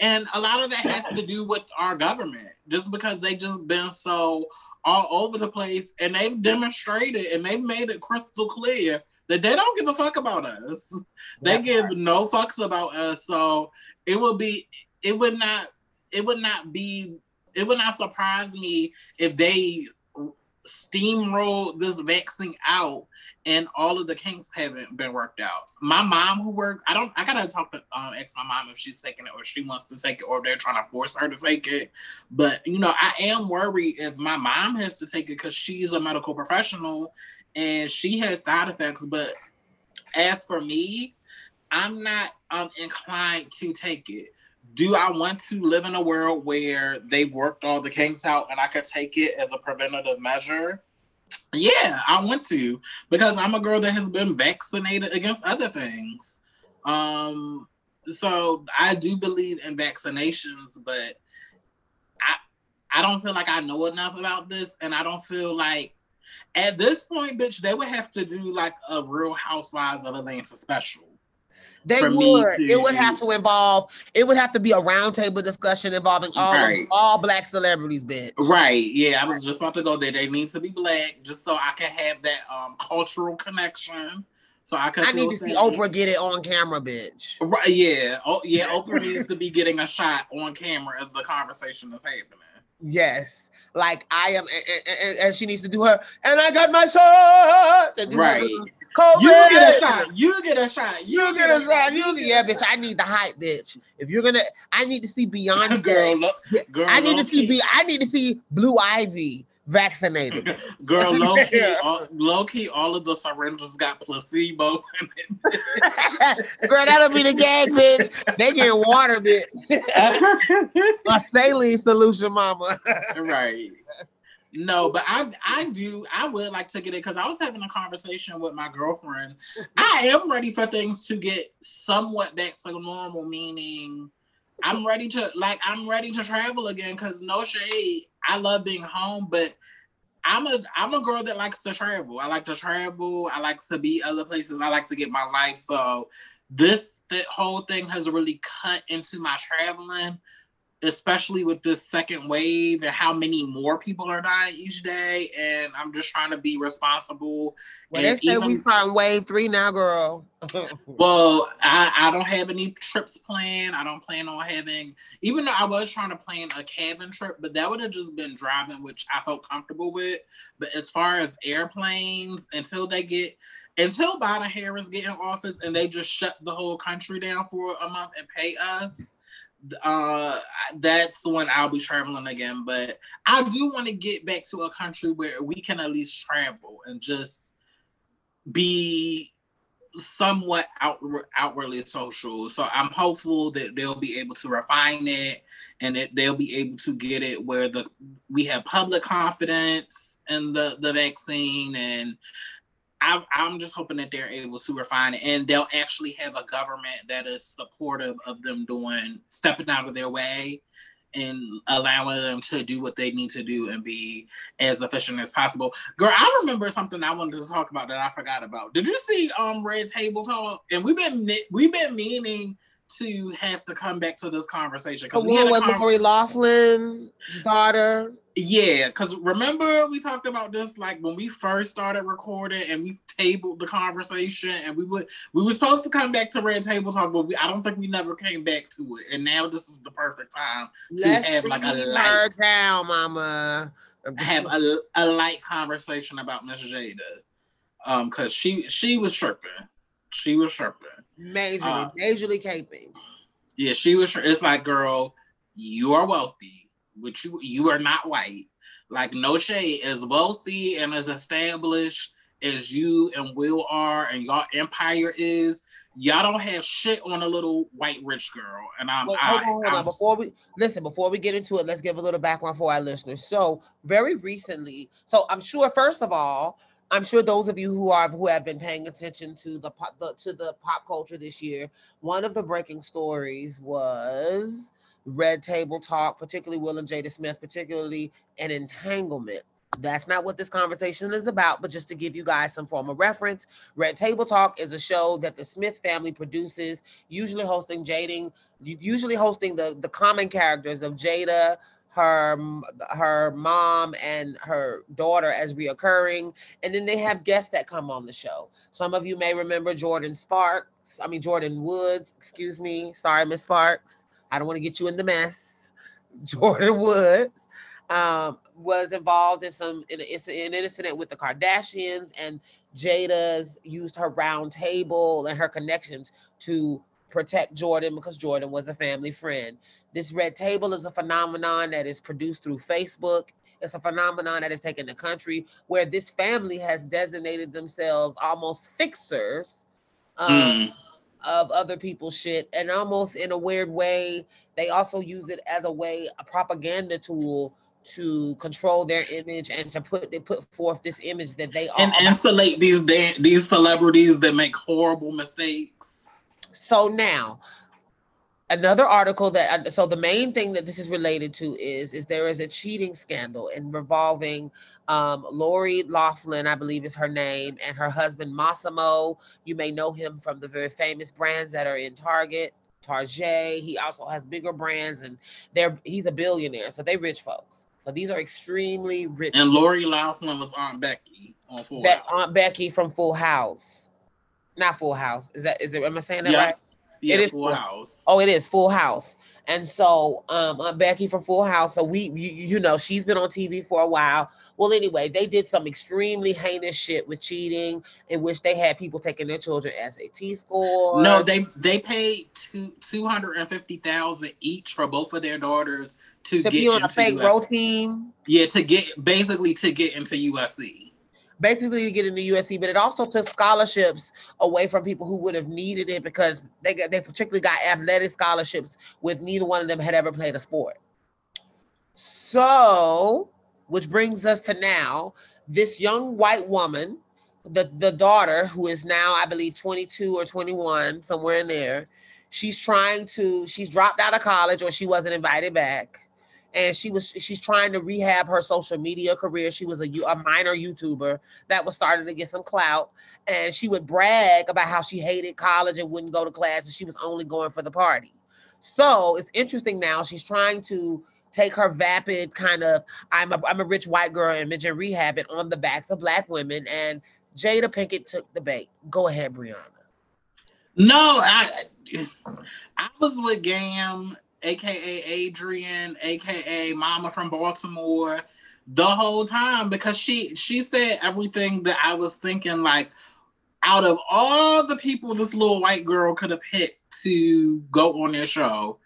And a lot of that has to do with our government, just because they just been so all over the place, and they've demonstrated and they've made it crystal clear that they don't give a fuck about us. They give no fucks about us. So it would not surprise me if they steamrolled this vaccine out and all of the kinks haven't been worked out. My mom I gotta talk to ask my mom if she's taking it or she wants to take it or they're trying to force her to take it. But you know, I am worried if my mom has to take it because she's a medical professional and she has side effects. But as for me, I'm not inclined to take it. Do I want to live in a world where they worked all the kinks out and I could take it as a preventative measure? Yeah, I want to, because I'm a girl that has been vaccinated against other things. So I do believe in vaccinations, but I don't feel like I know enough about this, and I don't feel like at this point, bitch, they would have to do like a Real Housewives of Atlanta special. They would. It would have to be a roundtable discussion involving all black celebrities, bitch. Right. Yeah, I was just about to go there. They need to be black just so I can have that cultural connection. So I need to see Oprah get it on camera, bitch. Right. Yeah. Oh, yeah. Oprah needs to be getting a shot on camera as the conversation is happening. Yes. Like I am, and she needs to do her. And I got my shot. Right. COVID. You get a shot. Bitch. I need the hype, bitch. If you're gonna, I need to see Beyonce. Girl, I need to see Blue Ivy, vaccinated. Girl, low key, all of the syringes got placebo. Girl, that'll be the gag, bitch. They get water, bitch. A saline solution, mama. Right. No, but I would like to get it because I was having a conversation with my girlfriend. I am ready for things to get somewhat back to normal, meaning I'm ready to travel again because no shade. I love being home, but I'm a girl that likes to travel. I like to travel. I like to be other places. I like to get my life. So this whole thing has really cut into my traveling, especially with this second wave and how many more people are dying each day. And I'm just trying to be responsible. Well, they say we starting wave 3 now, girl. Well, I don't have any trips planned. I don't plan on having, even though I was trying to plan a cabin trip, but that would have just been driving, which I felt comfortable with. But as far as airplanes, until Biden Harris get in office and they just shut the whole country down for a month and pay us, that's when I'll be traveling again. But I do want to get back to a country where we can at least travel and just be somewhat outwardly social. So I'm hopeful that they'll be able to refine it and that they'll be able to get it where we have public confidence in the vaccine, and I'm just hoping that they're able to refine it and they'll actually have a government that is supportive of them stepping out of their way and allowing them to do what they need to do and be as efficient as possible. Girl, I remember something I wanted to talk about that I forgot about. Did you see Red Table Talk? And we've been meaning to have to come back to this conversation because we had with Lori Loughlin, daughter. Yeah, because remember we talked about this when we first started recording and we tabled the conversation and we were supposed to come back to Red Table Talk, but I don't think we never came back to it. And now this is the perfect time to have a light conversation about Miss Jada, because she was tripping. She was tripping. Majorly caping. Yeah, she was. It's girl, you are wealthy, but you are not white. No shade, as wealthy and as established as you and Will are, and y'all empire is, y'all don't have shit on a little white rich girl. And hold on. Before we get into it, let's give a little background for our listeners. So very recently, I'm sure first of all, I'm sure those of you who have been paying attention to the pop culture this year, one of the breaking stories was Red Table Talk, particularly Will and Jada Smith, particularly an entanglement. That's not what this conversation is about, but just to give you guys some form of reference, Red Table Talk is a show that the Smith family produces, usually hosting the common characters of Jada, her mom and her daughter as reoccurring, and then they have guests that come on the show. Some of you may remember Jordyn Woods, excuse me, sorry Miss Sparks, I don't want to get you in the mess. Jordyn Woods was involved in an incident with the Kardashians, and Jada's used her round table and her connections to protect Jordyn because Jordyn was a family friend. This Red Table is a phenomenon that is produced through Facebook. It's a phenomenon that has taken the country, where this family has designated themselves almost fixers of other people's shit. And almost in a weird way, they also use it as a propaganda tool to control their image and to put forth this image that they are. And isolate these celebrities that make horrible mistakes. So now, another article the main thing that this is related to is there is a cheating scandal involving Lori Loughlin, I believe is her name, and her husband Massimo. You may know him from the very famous brands that are in Target. He also has bigger brands, and he's a billionaire, so they rich folks. So these are extremely rich. And Lori Loughlin was Aunt Becky on Full House. Aunt Becky from Full House. Not Full House. Is it? Am I saying that right? Yeah, it is Full House. Oh, it is Full House. And so Aunt Becky from Full House, so you know, she's been on TV for a while. Well, anyway, they did some extremely heinous shit with cheating, in which they had people taking their children SAT scores. No, they paid $250,000 each for both of their daughters to get be on into a fake USC. Row team. Yeah, to get into USC. Basically to get into USC, but it also took scholarships away from people who would have needed it, because they particularly got athletic scholarships with neither one of them had ever played a sport. So, which brings us to now, this young white woman, the daughter, who is now, I believe, 22 or 21, somewhere in there, she's dropped out of college, or she wasn't invited back. And she's trying to rehab her social media career. She was a minor YouTuber that was starting to get some clout. And she would brag about how she hated college and wouldn't go to class, and she was only going for the party. So it's interesting now. She's trying to take her vapid kind of, I'm a rich white girl image and rehab it on the backs of Black women. And Jada Pinkett took the bait. Go ahead, Brianna. No, I was with Gam, AKA Adrian, AKA Mama from Baltimore, the whole time, because she said everything that I was thinking. Like, out of all the people this little white girl could have picked to go on their show,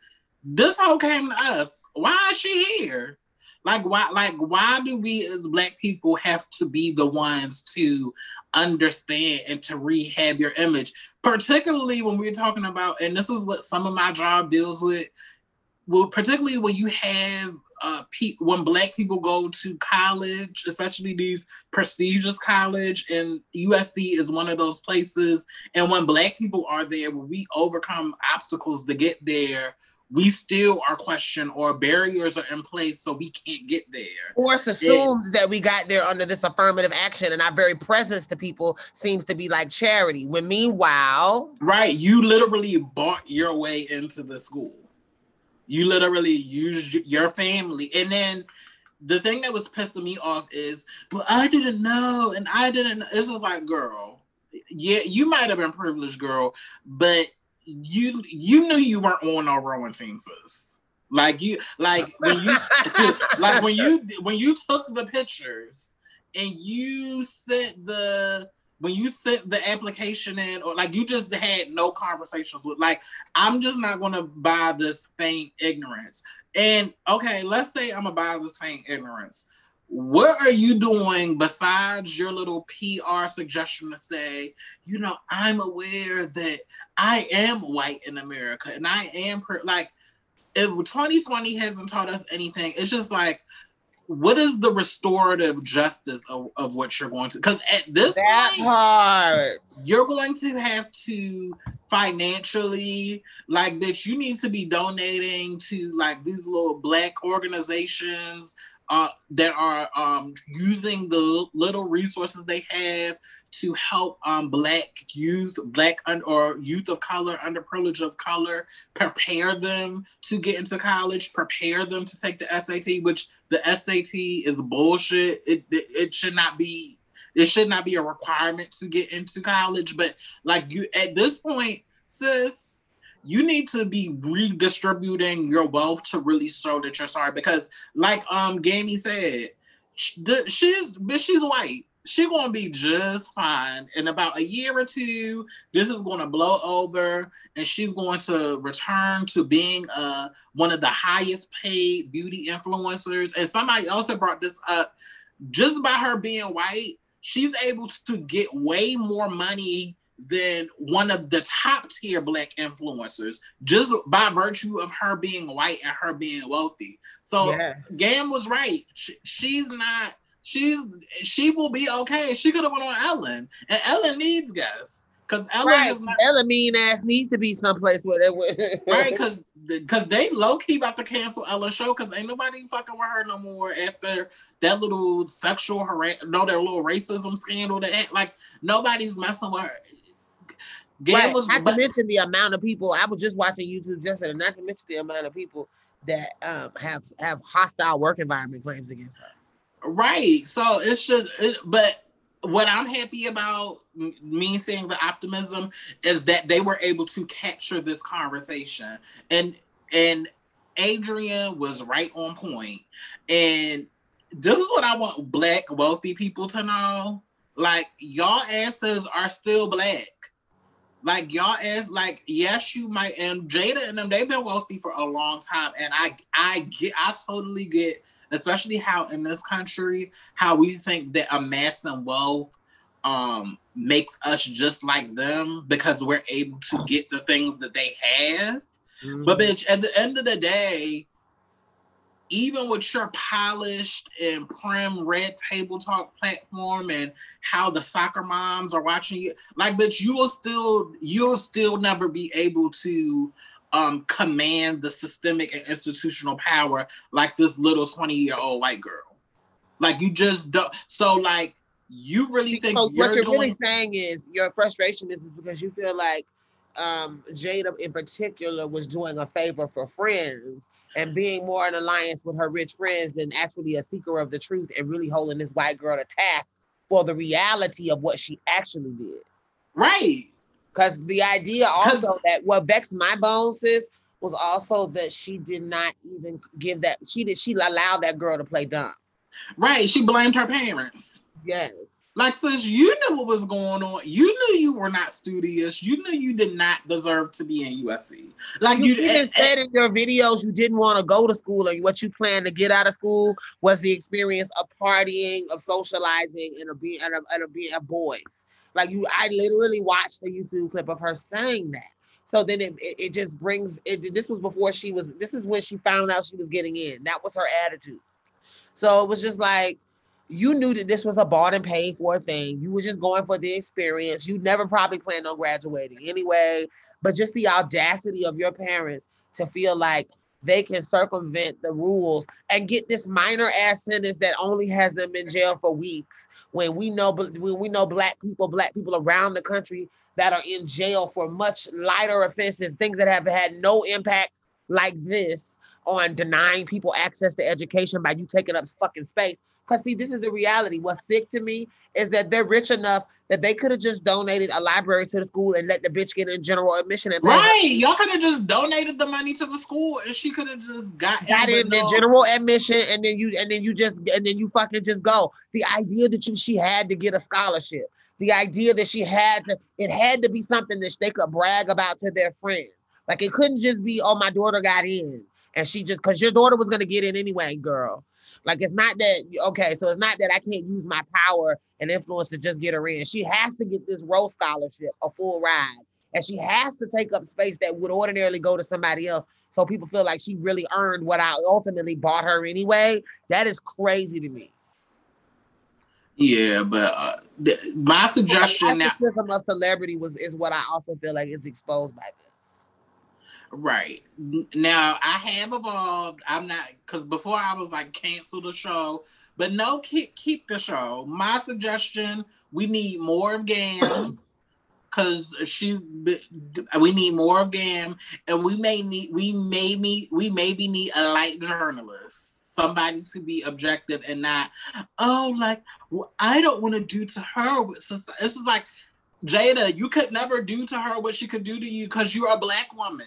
this whole came to us. Why is she here? Like why do we as Black people have to be the ones to understand and to rehab your image? Particularly when we're talking about, and this is what some of my job deals with. Well, particularly when you have when Black people go to college, especially these prestigious college, and USC is one of those places. And when Black people are there, when we overcome obstacles to get there, we still are questioned, or barriers are in place, so we can't get there. Or it's assumed that we got there under this affirmative action, and our very presence to people seems to be like charity. When meanwhile, right, you literally bought your way into the school. You literally used your family. And then the thing that was pissing me off is, well, I didn't know, and I didn't know. It's just like, girl, yeah, you might have been privileged, girl, but you knew you weren't on our rowing team, sis. Like when you took the pictures and you sent the application in, or like you just had no conversations with, like, I'm just not gonna buy this faint ignorance. And okay, let's say I'm gonna buy this faint ignorance. What are you doing besides your little PR suggestion to say, you know, I'm aware that I am white in America and I am like, if 2020 hasn't taught us anything, it's just like, what is the restorative justice of what you're going to? Because at this point, you're going to have to financially, like, bitch, you need to be donating to like these little Black organizations that are using the little resources they have to help Black youth, or youth of color, underprivileged of color, prepare them to get into college, prepare them to take the SAT, which the SAT is bullshit. It should not be a requirement to get into college. But like, you at this point, sis, you need to be redistributing your wealth to really show that you're sorry. Because like Gammy said, she's white. She's going to be just fine. In about a year or two, this is going to blow over, and she's going to return to being one of the highest paid beauty influencers. And somebody else had brought this up. Just by her being white, she's able to get way more money than one of the top tier Black influencers, just by virtue of her being white and her being wealthy. So yes, Gam was right. She will be okay. She could have went on Ellen, and Ellen needs guests, because Ellen is not. Ellen mean ass needs to be someplace where they would. Right, because they low key about to cancel Ellen's show, because ain't nobody fucking with her no more after that little sexual harassment, that little racism scandal. That, like, nobody's messing with her. Not to mention the amount of people. I was just watching YouTube yesterday. Not to mention the amount of people that have hostile work environment claims against her. Right. So but what I'm happy about, me seeing the optimism, is that they were able to capture this conversation. And Adrian was right on point. And this is what I want Black wealthy people to know. Like, y'all asses are still Black. Like, y'all ass, like, yes, you might. And Jada and them, they've been wealthy for a long time. And I totally get, especially how in this country, how we think that amassing wealth makes us just like them because we're able to get the things that they have. Mm-hmm. But bitch, at the end of the day, even with your polished and prim Red Table Talk platform and how the soccer moms are watching you, like, bitch, you'll still never be able to command the systemic and institutional power like this little 20-year-old white girl. Like, you just don't. So, like, you really think so you're what you're doing... really saying is your frustration is because you feel like Jada in particular was doing a favor for friends and being more in alliance with her rich friends than actually a seeker of the truth and really holding this white girl to task for the reality of what she actually did. Right. Because the idea also that what vexed my bones, sis, was also that she did not even give that, she allowed that girl to play dumb. Right, she blamed her parents. Yes. Like, sis, you knew what was going on. You knew you were not studious. You knew you did not deserve to be in USC. Like, you even said in your videos you didn't want to go to school, and what you planned to get out of school was the experience of partying, of socializing, and of being a boys. Like, you, I literally watched a YouTube clip of her saying that. So then it just brings it. This was before she was. This is when she found out she was getting in. That was her attitude. So it was just like, you knew that this was a bought and paid for thing. You were just going for the experience. You never probably planned on graduating anyway, but just the audacity of your parents to feel like they can circumvent the rules and get this minor ass sentence that only has them in jail for weeks. When we know Black people around the country that are in jail for much lighter offenses, things that have had no impact like this on denying people access to education by you taking up fucking space. Because, see, this is the reality. What's sick to me is that they're rich enough that they could have just donated a library to the school and let the bitch get in general admission. And right. Y'all could have just donated the money to the school and she could have just got in the general admission and then you fucking just go. The idea that she had to get a scholarship. The idea that it had to be something that they could brag about to their friends. Like, it couldn't just be, oh, my daughter got in. And she just, because your daughter was going to get in anyway, girl. Like, it's not that, okay, so it's not that I can't use my power and influence to just get her in. She has to get this Rhodes Scholarship, a full ride. And she has to take up space that would ordinarily go to somebody else. So people feel like she really earned what I ultimately bought her anyway. That is crazy to me. Yeah, but my suggestion now. The criticism of celebrity is what I also feel like is exposed by this. Right. Now, I have evolved. I'm not, because before I was like, cancel the show, but no, keep the show. My suggestion, we need more of Gam, because we need more of Gam, and we maybe need a light journalist, somebody to be objective and not, oh, like, well, I don't want to do to her. It's just like, Jada, you could never do to her what she could do to you because you're a Black woman.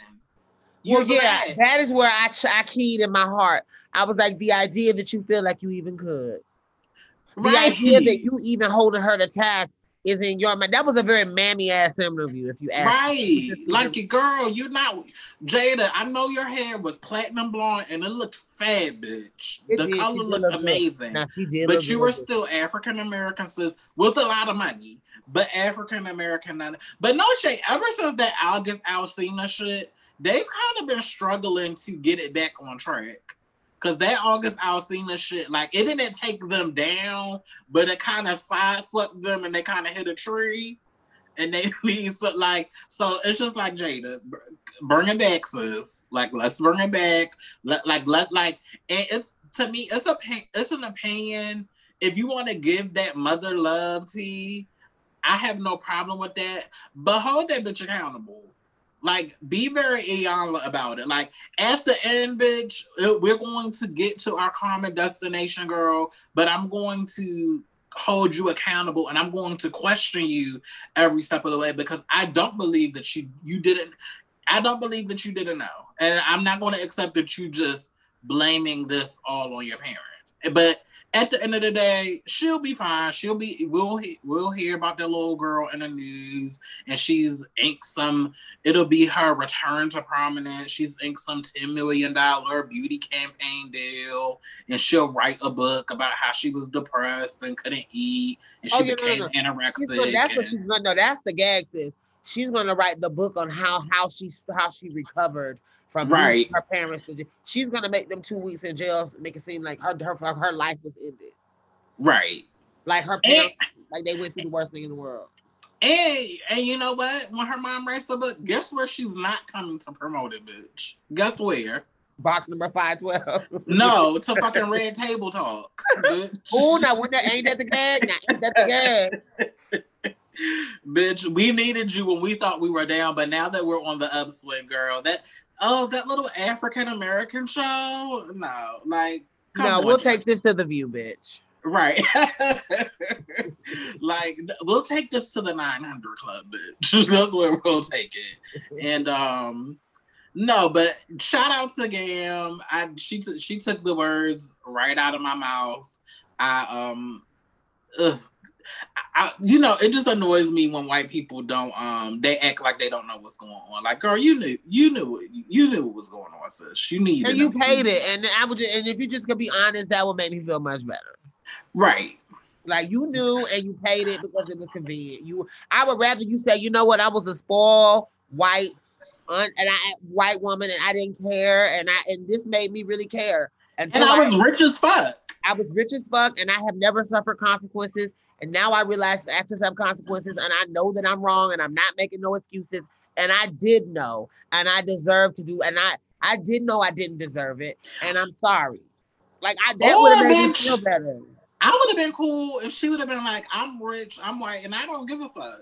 Well, yeah, that is where I keyed in my heart. I was like, the idea that you feel like you even could. Right. The idea that you even holding her to task is in your mind. That was a very mammy-ass interview, if you ask. Right. Like, your girl, you're not... Jada, I know your hair was platinum blonde and it looked fab, bitch. The color looked amazing. Now, but you were still African-American, sis, with a lot of money. But African-American... But no shade, ever since that August Alsina shit... They've kind of been struggling to get it back on track. Because that August Alsina shit, like, it didn't take them down, but it kind of sideswept them and they kind of hit a tree. And they need so, like, so it's just like, Jada, bring it back, sis. Like, let's bring it back. And it's, to me, it's an opinion. If you want to give that mother love tea, I have no problem with that. But hold that bitch accountable. Like, be very Aeon about it. Like, at the end, bitch, we're going to get to our common destination, girl, but I'm going to hold you accountable and I'm going to question you every step of the way because I don't believe that you didn't know. And I'm not going to accept that you just blaming this all on your parents. But at the end of the day, she'll be fine. We'll hear about that little girl in the news, and she's inked some. It'll be her return to prominence. She's inked some $10 million beauty campaign deal, and she'll write a book about how she was depressed and couldn't eat, and she became anorexic. That's what she's gonna. No, that's the gag. Sis, she's gonna write the book on how she recovered from her parents. She's gonna make them 2 weeks in jail, make it seem like her life was ended. Right. Like her parents, like they went through the worst thing in the world. And you know what? When her mom writes the book, guess where she's not coming to promote it, bitch? Guess where? Box number 512. No, to fucking Red Table Talk, bitch. Ooh, now ain't that the gag? Now ain't that the gag? Bitch, we needed you when we thought we were down, but now that we're on the upswing, girl, that little African-American show? No, like... No, we'll take this to the View, bitch. Right. Like, we'll take this to the 900 Club, bitch. That's where we'll take it. And, no, but shout out to Gam. She took the words right out of my mouth. I you know, it just annoys me when white people don't they act like they don't know what's going on. Like, girl, you knew what was going on, sis. You need, and you paid it. And I would just, and if you just gonna be honest, that would make me feel much better. Right. Like, you knew and you paid it because it was convenient. I would rather you say, you know what, I was a spoiled white aunt and white woman, and I didn't care, and this made me really care. And I was rich as fuck. I was rich as fuck, and I have never suffered consequences. And now I realize actions have consequences, and I know that I'm wrong, and I'm not making no excuses. And I did know, and I deserve to do, and I did know I didn't deserve it, and I'm sorry. Like, that would have made me feel better. I would have been cool if she would have been like, I'm rich, I'm white, and I don't give a fuck.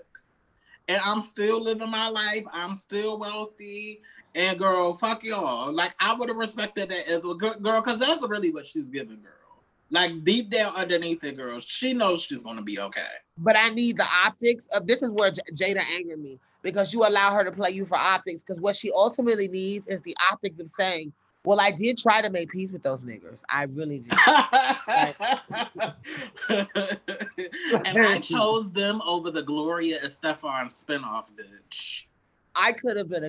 And I'm still living my life. I'm still wealthy. And girl, fuck y'all. Like, I would have respected that as well, girl, because that's really what she's giving, girl. Like, deep down underneath it, girl, she knows she's going to be okay. But I need the optics of, this is where Jada angered me, because you allow her to play you for optics, because what she ultimately needs is the optics of saying, well, I did try to make peace with those niggers. I really did. And I chose them over the Gloria Estefan spinoff, bitch. I could have been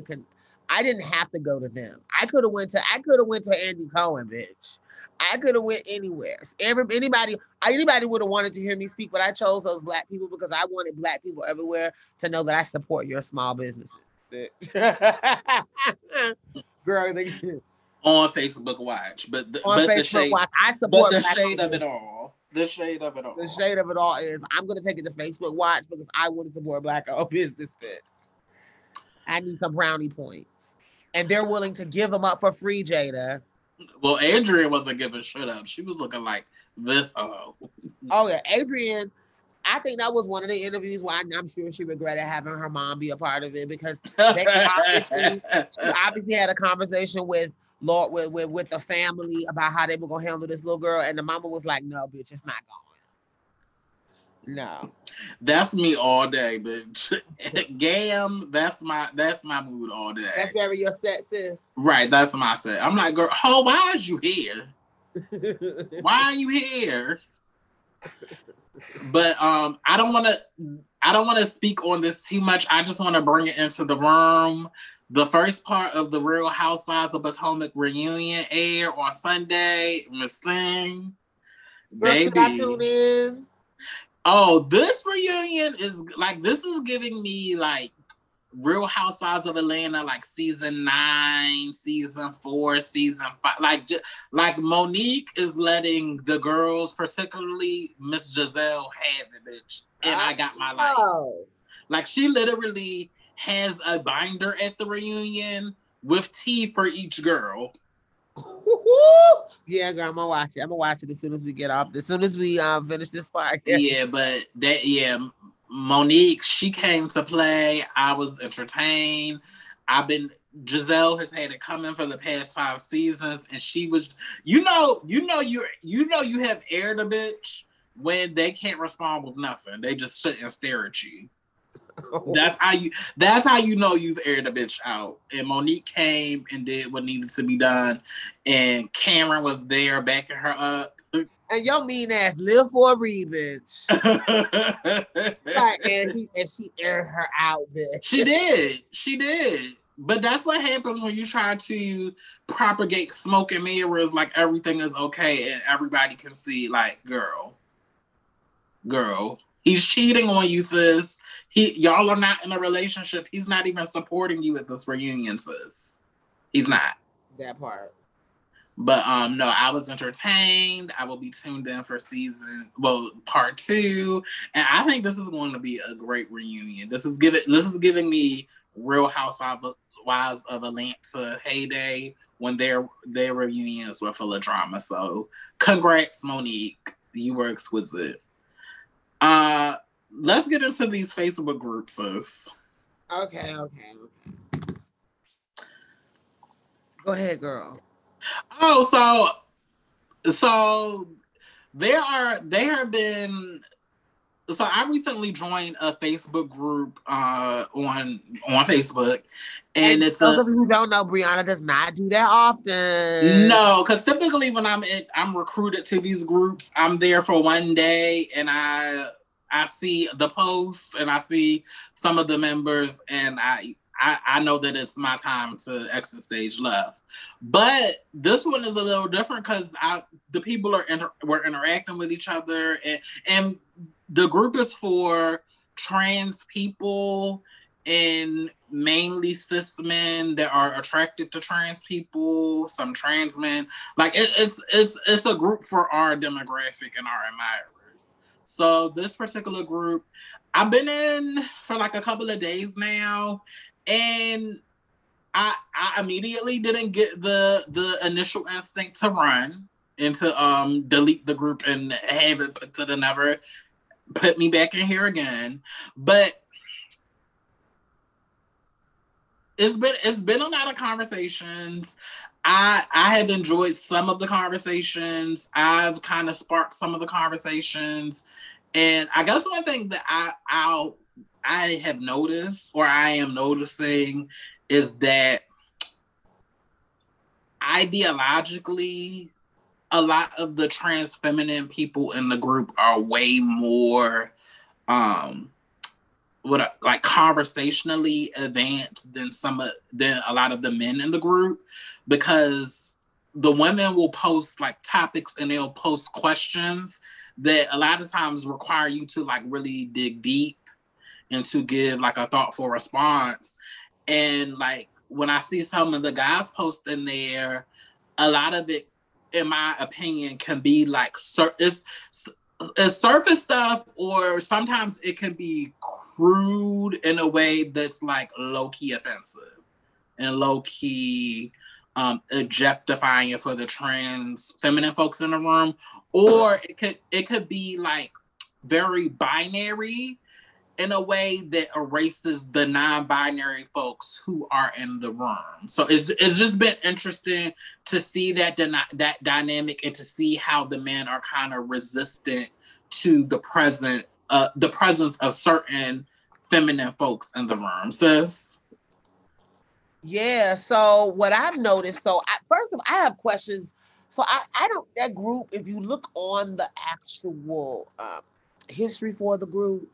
I didn't have to go to them. I could have went to Andy Cohen, bitch. I could have went anywhere. Anybody would have wanted to hear me speak, but I chose those black people because I wanted black people everywhere to know that I support your small businesses. Girl, on Facebook Watch, I support the shade of it all. The shade of it all is I'm going to take it to Facebook Watch because I want to support black-owned business. I need some brownie points, and they're willing to give them up for free, Jada. Well, Adrian wasn't giving shit up. She was looking like this hoe. Oh, yeah. Adrian, I think that was one of the interviews where I'm sure she regretted having her mom be a part of it, because they obviously had a conversation with the family about how they were going to handle this little girl. And the mama was like, no, bitch, it's not going. No. That's me all day, bitch. Gam, that's my mood all day. That's very your set, sis. Right, that's my set. I'm like, girl, oh, why is you here? Why are you here? But I don't wanna speak on this too much. I just wanna bring it into the room. The first part of the Real Housewives of Potomac reunion aired on Sunday. Miss Thing. Girl, should I tune in? Oh, this reunion is like, this is giving me like Real Housewives of Atlanta, like season 9, season 4, season 5. Like, Monique is letting the girls, particularly Miss Giselle, have it, bitch. And I got my life. Like, she literally has a binder at the reunion with tea for each girl. Yeah, girl, I'm gonna watch it. I'm gonna watch it as soon as we get off. As soon as we finish this podcast. Yeah, but Monique, she came to play. I was entertained. Giselle has had it coming for the past 5 seasons, and she was, you have aired a bitch when they can't respond with nothing. They just sit and stare at you. That's how you know you've aired the bitch out. And Monique came and did what needed to be done. And Cameron was there backing her up. And your mean ass live for a read, bitch. and she aired her out, bitch. She did. But that's what happens when you try to propagate smoke and mirrors, like everything is okay and everybody can see, like, girl. He's cheating on you, sis. Y'all are not in a relationship. He's not even supporting you at this reunion, sis. He's not. That part. But no, I was entertained. I will be tuned in for part 2. And I think this is going to be a great reunion. This is giving me Real Housewives of Atlanta heyday when their reunions were full of drama. So congrats, Monique. You were exquisite. Let's get into these Facebook groups, sis. Okay. Go ahead, girl. Oh, so there have been, I recently joined a Facebook group on Facebook. And it's some of you who don't know, Brianna does not do that often. No, because typically when I'm recruited to these groups, I'm there for one day and I see the posts and I see some of the members and I know that it's my time to exit stage left. But this one is a little different because the people were interacting with each other and the group is for trans people and mainly cis men that are attracted to trans people, some trans men. Like it's a group for our demographic and our admirers. So this particular group, I've been in for like a couple of days now, and I immediately didn't get the initial instinct to run and to delete the group and have it put to the never put me back in here again. But it's been a lot of conversations. I have enjoyed some of the conversations. I've kind of sparked some of the conversations. And I guess one thing that I have noticed, or I am noticing, is that ideologically, a lot of the trans feminine people in the group are way more conversationally advanced than a lot of the men in the group, because the women will post like topics and they'll post questions that a lot of times require you to like really dig deep and to give like a thoughtful response. And like when I see some of the guys posting there, a lot of it, in my opinion, can be like it's surface stuff, or sometimes it can be crude in a way that's like low-key offensive and low-key objectifying for the trans feminine folks in the room. Or it could be like very binary in a way that erases the non-binary folks who are in the room. So it's just been interesting to see that dynamic and to see how the men are kind of resistant to the presence of certain feminine folks in the room, sis. Yeah, so what I've noticed, I have questions. So I don't, that group, if you look on the actual history for the group,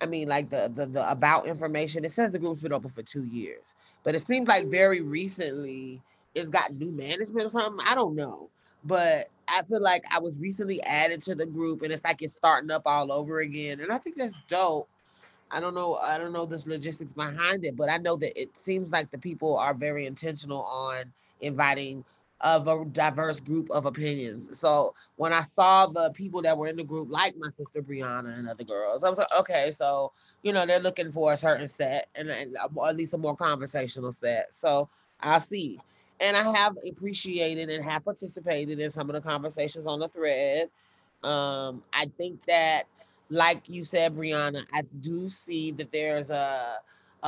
I mean, like the about information, it says the group's been open for 2 years, but it seems like very recently it's got new management or something. I don't know, but I feel like I was recently added to the group, and it's like it's starting up all over again, and I think that's dope. I don't know this logistics behind it, but I know that it seems like the people are very intentional on inviting of a diverse group of opinions. So when I saw the people that were in the group, like my sister Brianna and other girls, I was like, okay, so, you know, they're looking for a certain set and at least a more conversational set. So I'll see. And I have appreciated and have participated in some of the conversations on the thread. I think that, like you said, Brianna, I do see that there's a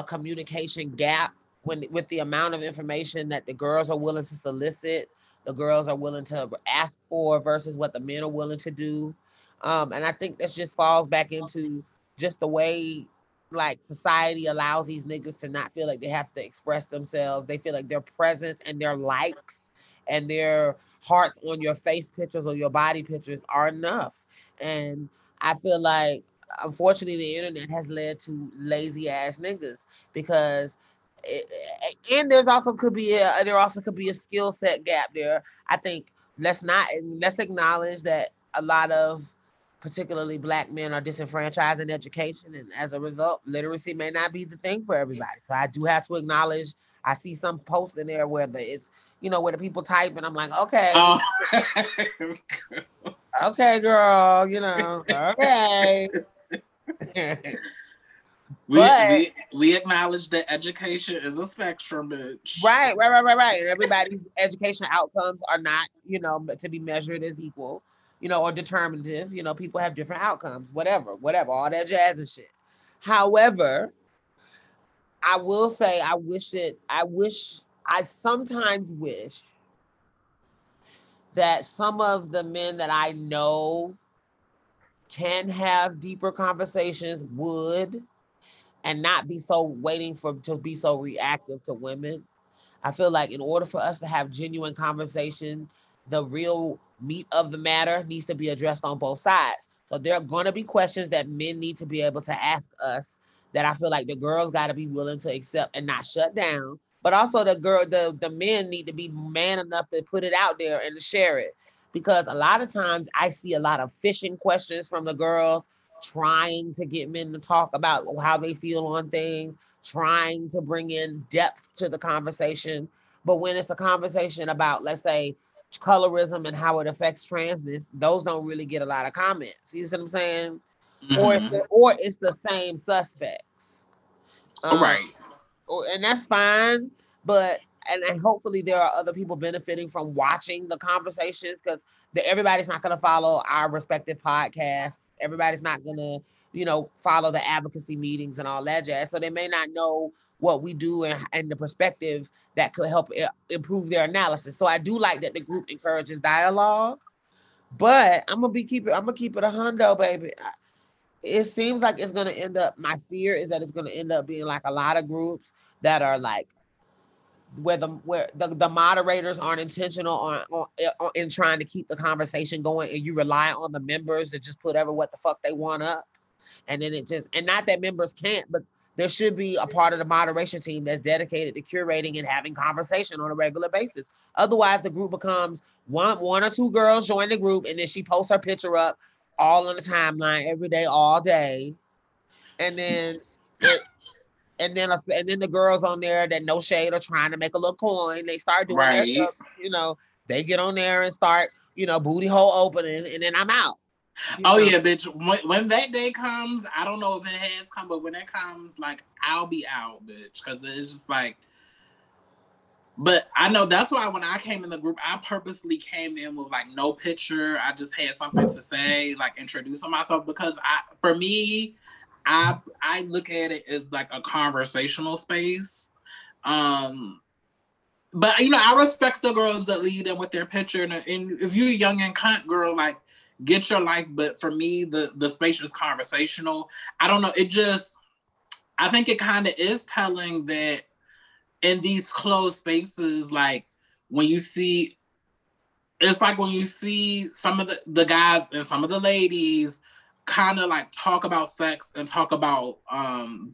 communication gap with the amount of information that the girls are willing to solicit, the girls are willing to ask for versus what the men are willing to do. And I think that just falls back into just the way like society allows these niggas to not feel like they have to express themselves. They feel like their presence and their likes and their hearts on your face pictures or your body pictures are enough. And I feel like, unfortunately, the internet has led to lazy ass niggas because and there also could be a skill set gap there. I think let's acknowledge that a lot of particularly Black men are disenfranchised in education, and as a result, literacy may not be the thing for everybody. So I do have to acknowledge, I see some posts in there where where the people type and I'm like, okay. Oh. Okay, girl, okay. We acknowledge that education is a spectrum, bitch. Right. Everybody's educational outcomes are not, to be measured as equal, or determinative. People have different outcomes, whatever, all that jazz and shit. However, I will say I sometimes wish that some of the men that I know can have deeper conversations would, and not be so to be so reactive to women. I feel like in order for us to have genuine conversation, the real meat of the matter needs to be addressed on both sides. So there are gonna be questions that men need to be able to ask us that I feel like the girls gotta be willing to accept and not shut down. But also the men need to be man enough to put it out there and to share it. Because a lot of times I see a lot of fishing questions from the girls, trying to get men to talk about how they feel on things, trying to bring in depth to the conversation. But when it's a conversation about, let's say, colorism and how it affects transness, those don't really get a lot of comments. You see what I'm saying? Mm-hmm. Or it's the same suspects. All right. And that's fine, but and hopefully there are other people benefiting from watching the conversations, because everybody's not going to follow our respective podcasts. Everybody's not going to, follow the advocacy meetings and all that jazz. So they may not know what we do and the perspective that could help improve their analysis. So I do like that the group encourages dialogue, but I'm gonna keep it 100, baby. It seems like it's going to end up, my fear is that it's going to end up being like a lot of groups that are like, where the moderators aren't intentional on in trying to keep the conversation going, and you rely on the members to just put what the fuck they want up. And then and not that members can't, but there should be a part of the moderation team that's dedicated to curating and having conversation on a regular basis. Otherwise, the group becomes one or two girls join the group, and then she posts her picture up all on the timeline every day, all day. And then and then the girls on there that no shade are trying to make a little coin. They start doing right. Their stuff, they get on there and start, booty hole opening, and then I'm out. Yeah, bitch. When that day comes, I don't know if it has come, but when that comes, like, I'll be out, bitch. Because it's just like, but I know that's why when I came in the group, I purposely came in with like no picture. I just had something to say, like introducing myself, because I look at it as like a conversational space. But I respect the girls that lead in with their picture. And if you're young and cunt, girl, like get your life. But for me, the space is conversational. I don't know. I think it kind of is telling that in these closed spaces, like when you see some of the guys and some of the ladies kind of like talk about sex and talk about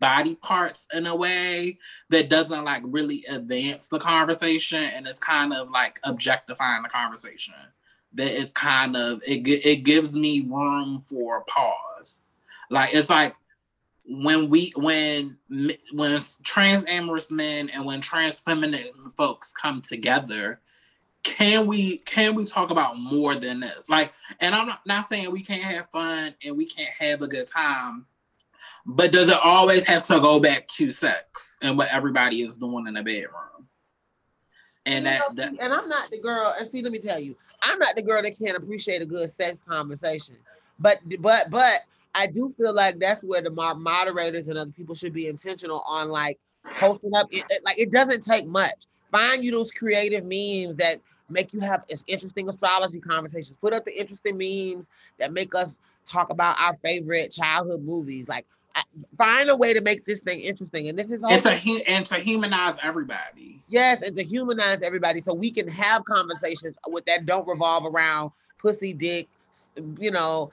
body parts in a way that doesn't like really advance the conversation, and it's kind of like objectifying the conversation. That is kind of, it gives me room for a pause. Like it's like when trans amorous men and when trans feminine folks come together, Can we talk about more than this? Like, and I'm not saying we can't have fun and we can't have a good time, but does it always have to go back to sex and what everybody is doing in the bedroom? And and I'm not the girl. And see, let me tell you, I'm not the girl that can't appreciate a good sex conversation. But I do feel like that's where the moderators and other people should be intentional on like posting up. It doesn't take much. Find you those creative memes that make you have interesting astrology conversations. Put up the interesting memes that make us talk about our favorite childhood movies. Like, find a way to make this thing interesting. And this is and to humanize everybody. Yes, and to humanize everybody, so we can have conversations with that don't revolve around pussy, dick, you know,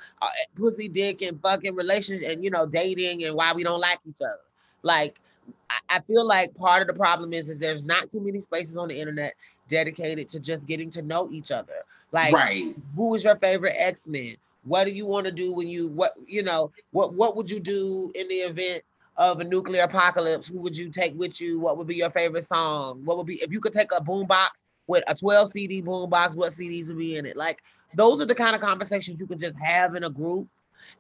pussy, dick, and fucking relationships, and you know, dating, and why we don't like each other. Like, I feel like part of the problem is there's not too many spaces on the internet dedicated to just getting to know each other. Like, right. Who is your favorite X-Men? What do you want to do when you, what would you do in the event of a nuclear apocalypse? Who would you take with you? What would be your favorite song? What would be, if you could take a boombox, with a 12 CD boombox, what CDs would be in it? Like, those are the kind of conversations you can just have in a group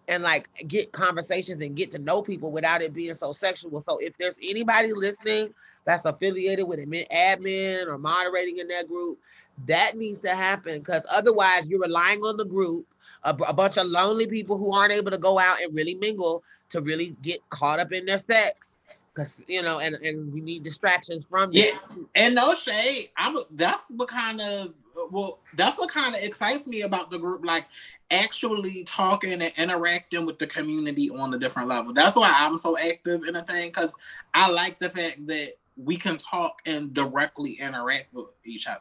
and like get conversations and get to know people without it being so sexual. So if there's anybody listening that's affiliated with an admin or moderating in that group, that needs to happen, because otherwise you're relying on the group, a bunch of lonely people who aren't able to go out and really mingle to really get caught up in their sex. Because, you know, and we need distractions from you. Yeah, and no shade. That's what kind of excites me about the group, like actually talking and interacting with the community on a different level. That's why I'm so active in a thing, because I like the fact that we can talk and directly interact with each other.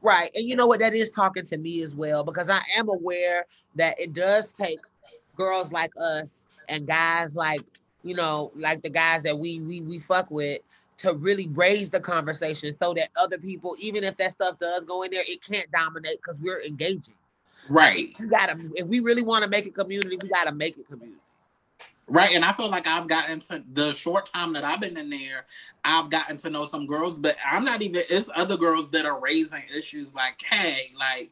Right, and you know what? That is talking to me as well, because I am aware that it does take girls like us and guys like, you know, like the guys that we fuck with, to really raise the conversation so that other people, even if that stuff does go in there, it can't dominate because we're engaging. Right. Like, if we really want to make it community, we gotta make it community. Right, and I feel like I've gotten to, the short time that I've been in there, I've gotten to know some girls, but I'm not even, it's other girls that are raising issues like, hey, like,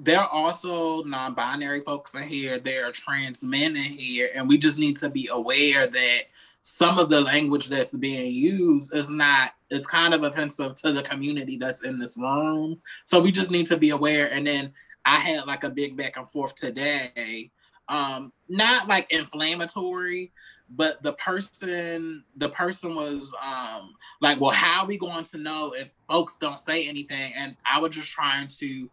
there are also non-binary folks in here. There are trans men in here. And we just need to be aware that some of the language that's being used is not, it's kind of offensive to the community that's in this room. So we just need to be aware. And then I had like a big back and forth today. Not like inflammatory, but the person was like, well, how are we going to know if folks don't say anything? And I was just trying to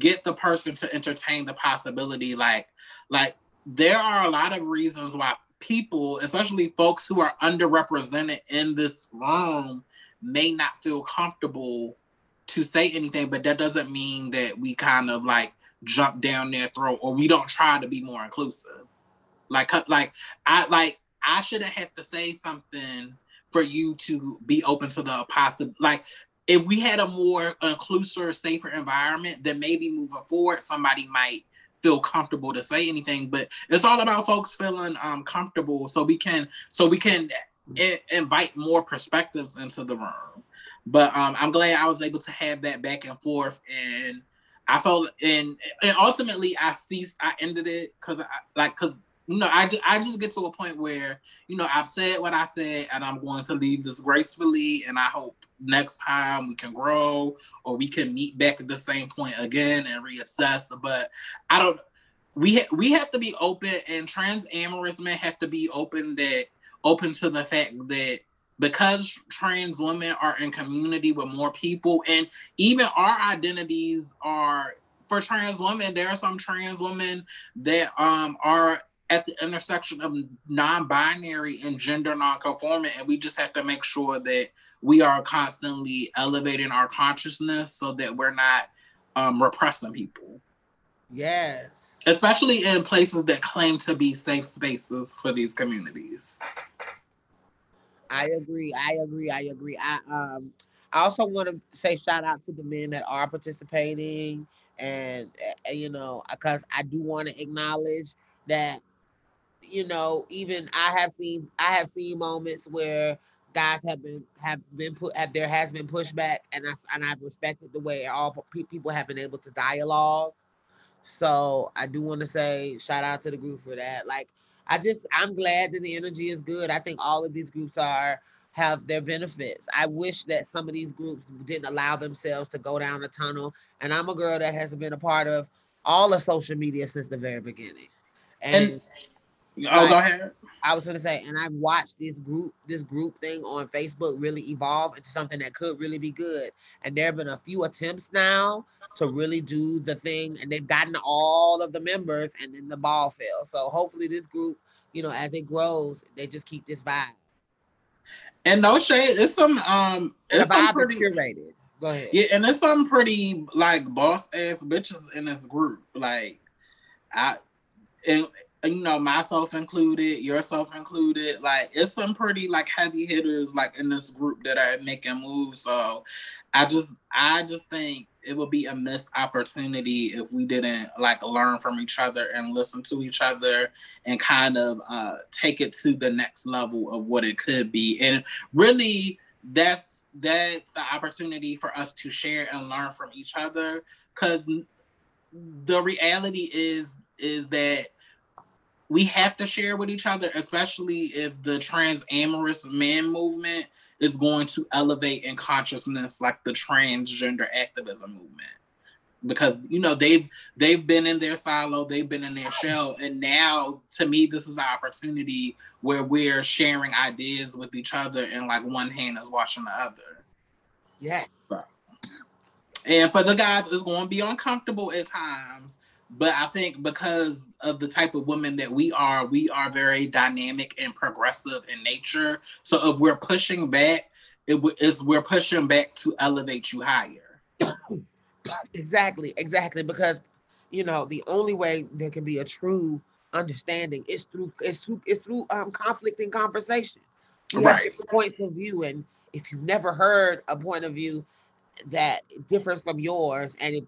get the person to entertain the possibility, like there are a lot of reasons why people, especially folks who are underrepresented in this room, may not feel comfortable to say anything, but that doesn't mean that we kind of like jump down their throat or we don't try to be more inclusive. I shouldn't have to say something for you to be open to the possible. Like, if we had a more inclusive, safer environment, then maybe moving forward, somebody might feel comfortable to say anything. But it's all about folks feeling comfortable, so we can invite more perspectives into the room. But I'm glad I was able to have that back and forth, and I felt, and ultimately I ended it because. No, I just get to a point where, you know, I've said what I said and I'm going to leave this gracefully, and I hope next time we can grow or we can meet back at the same point again and reassess. But we have to be open, and trans amorous men have to be open to the fact that because trans women are in community with more people, and even our identities are, for trans women, there are some trans women that are at the intersection of non-binary and gender non-conforming, and we just have to make sure that we are constantly elevating our consciousness so that we're not repressing people. Yes. Especially in places that claim to be safe spaces for these communities. I agree. I also want to say shout out to the men that are participating, and you know, because I do want to acknowledge that, you know, even I have seen moments where guys there has been pushback, and I've respected the way all people have been able to dialogue. So I do want to say shout out to the group for that. Like, I'm glad that the energy is good. I think all of these groups have their benefits. I wish that some of these groups didn't allow themselves to go down the tunnel. And I'm a girl that has been a part of all of social media since the very beginning. Go ahead. I was going to say, and I've watched this group thing on Facebook really evolve into something that could really be good. And there have been a few attempts now to really do the thing, and they've gotten all of the members, and then the ball fell. So hopefully this group, you know, as it grows, they just keep this vibe. And no shade, it's some it's some pretty curated. Go ahead. Yeah, and there's some pretty like boss ass bitches in this group. Like you know, myself included, yourself included. Like, it's some pretty like heavy hitters like in this group that are making moves. So I just think it would be a missed opportunity if we didn't like learn from each other and listen to each other and kind of take it to the next level of what it could be. And really, that's the opportunity for us to share and learn from each other, because the reality is that we have to share with each other, especially if the trans amorous man movement is going to elevate in consciousness like the transgender activism movement. Because, you know, they've been in their silo, they've been in their shell, and now, to me, this is an opportunity where we're sharing ideas with each other and like one hand is washing the other. Yeah. So. And for the guys, it's going to be uncomfortable at times, but I think because of the type of women that we are very dynamic and progressive in nature. So if we're pushing back, we're pushing back to elevate you higher. Exactly. Because, you know, the only way there can be a true understanding is through conflict and conversation. You have different points of view, and if you've never heard a point of view that differs from yours, and if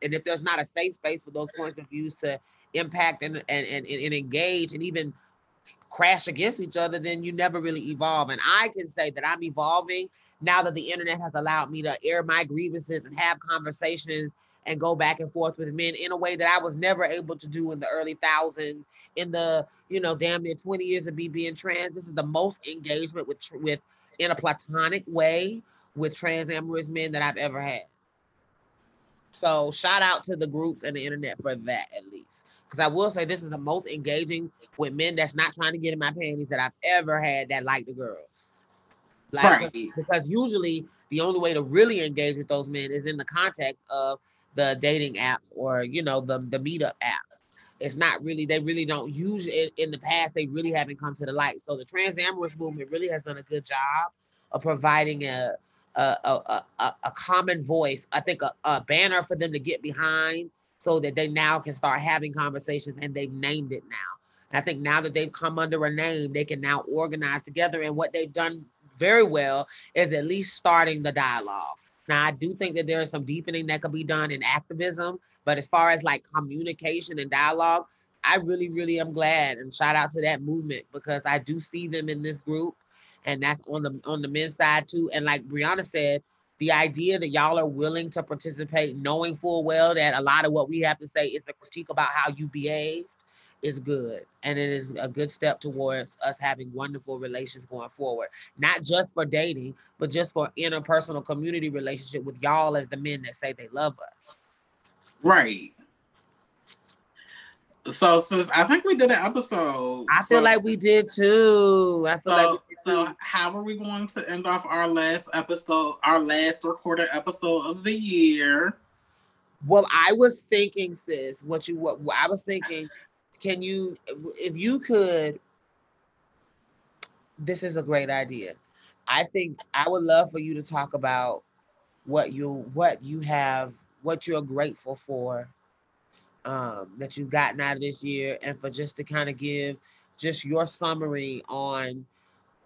if there's not a safe space for those points of views to impact and engage and even crash against each other, then you never really evolve. And I can say that I'm evolving now that the internet has allowed me to air my grievances and have conversations and go back and forth with men in a way that I was never able to do in the early 2000s, in the, you know, damn near 20 years of me being trans. This is the most engagement with in a platonic way with trans amorous men that I've ever had. So shout out to the groups and the internet for that, at least. Because I will say this is the most engaging with men that's not trying to get in my panties that I've ever had that like the girls. Like, right. Because usually the only way to really engage with those men is in the context of the dating apps or, you know, the meetup apps. It's not really, they really don't use it in the past. They really haven't come to the light. So the trans amorous movement really has done a good job of providing a common voice, I think a banner for them to get behind so that they now can start having conversations, and they've named it now. And I think now that they've come under a name, they can now organize together. And what they've done very well is at least starting the dialogue. Now, I do think that there is some deepening that could be done in activism, but as far as like communication and dialogue, I really, really am glad and shout out to that movement, because I do see them in this group. And that's on the men's side too. And like Brianna said, the idea that y'all are willing to participate, knowing full well that a lot of what we have to say is a critique about how you behave, is good. And it is a good step towards us having wonderful relations going forward. Not just for dating, but just for interpersonal community relationship with y'all as the men that say they love us. Right. So, sis, I think we did an episode. I feel like we did too. So how are we going to end off our last episode, our last recorded episode of the year? Well, I was thinking, sis, can you, if you could, this is a great idea. I think I would love for you to talk about what you're grateful for, that you've gotten out of this year, and for just to kind of give just your summary on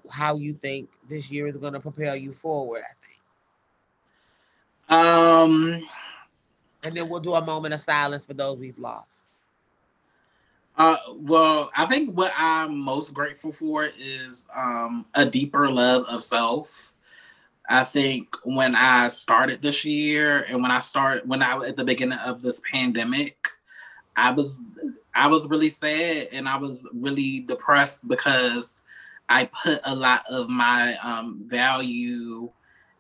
how you think this year is going to propel you forward, I think. And then we'll do a moment of silence for those we've lost. Well, I think what I'm most grateful for is a deeper love of self. I think when I started this year and when I was at the beginning of this pandemic, I was really sad and I was really depressed because I put a lot of my value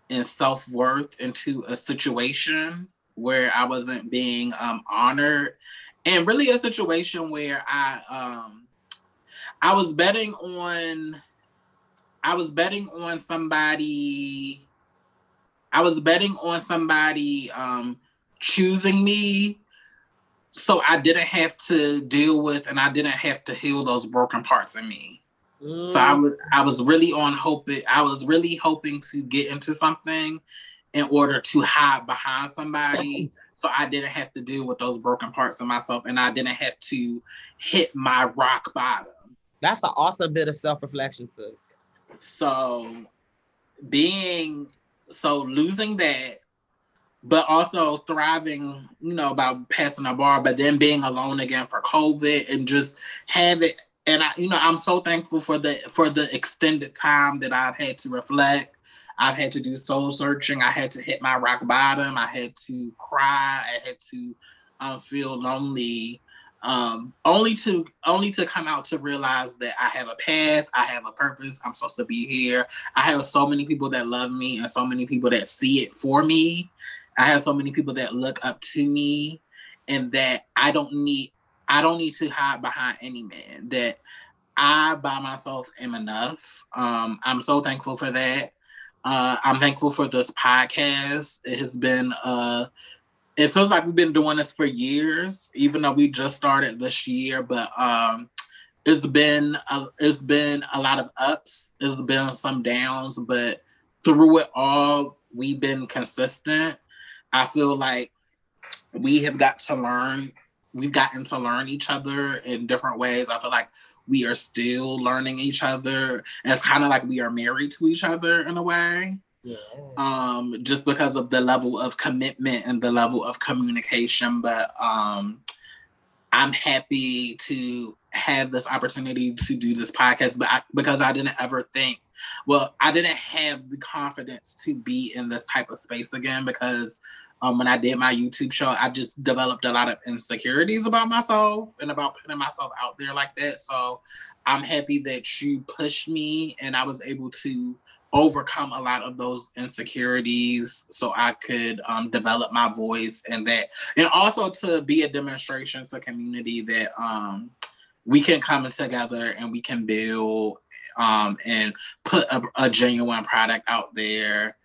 and self-worth into a situation where I wasn't being honored, and really a situation where I was betting on somebody. I was betting on somebody choosing me So I didn't have to deal with, and I didn't have to heal those broken parts in me. Mm. So I was really hoping to get into something in order to hide behind somebody. So I didn't have to deal with those broken parts of myself, and I didn't have to hit my rock bottom. That's an awesome bit of self-reflection, sis. So losing that, but also thriving, you know, by passing a bar, but then being alone again for COVID and just have it. And I'm so thankful for the extended time that I've had to reflect. I've had to do soul searching. I had to hit my rock bottom. I had to cry. I had to feel lonely, only to come out to realize that I have a path. I have a purpose. I'm supposed to be here. I have so many people that love me and so many people that see it for me. I have so many people that look up to me, and that I don't need to hide behind any man, that I by myself am enough. I'm so thankful for that. I'm thankful for this podcast. It has been, it feels like we've been doing this for years, even though we just started this year, but it's been a lot of ups. It's been some downs, but through it all, we've been consistent. I feel like we have got to learn. We've gotten to learn each other in different ways. I feel like we are still learning each other. And it's kind of like we are married to each other in a way. Yeah. Just because of the level of commitment and the level of communication. But I'm happy to have this opportunity to do this podcast, because I didn't ever think, well, I didn't have the confidence to be in this type of space again, because when I did my YouTube show, I just developed a lot of insecurities about myself and about putting myself out there like that. So I'm happy that you pushed me and I was able to overcome a lot of those insecurities so I could develop my voice, and that, and also to be a demonstration to community that we can come together and we can build and put a genuine product out there.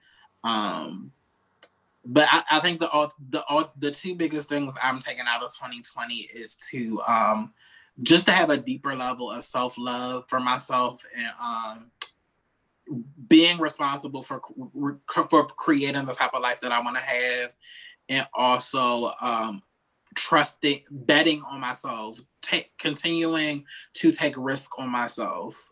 But I think the two biggest things I'm taking out of 2020 is to just to have a deeper level of self-love for myself, and being responsible for creating the type of life that I want to have, and also trusting, betting on myself, continuing to take risk on myself.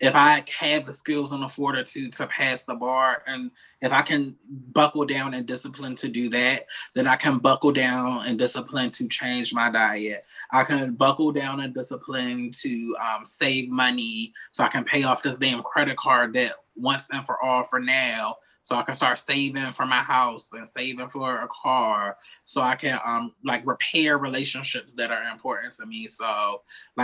If I have the skills and the fortitude to pass the bar, and if I can buckle down and discipline to do that, then I can buckle down and discipline to change my diet. I can buckle down and discipline to save money so I can pay off this damn credit card that once and for all for now, so I can start saving for my house and saving for a car, so I can repair relationships that are important to me. So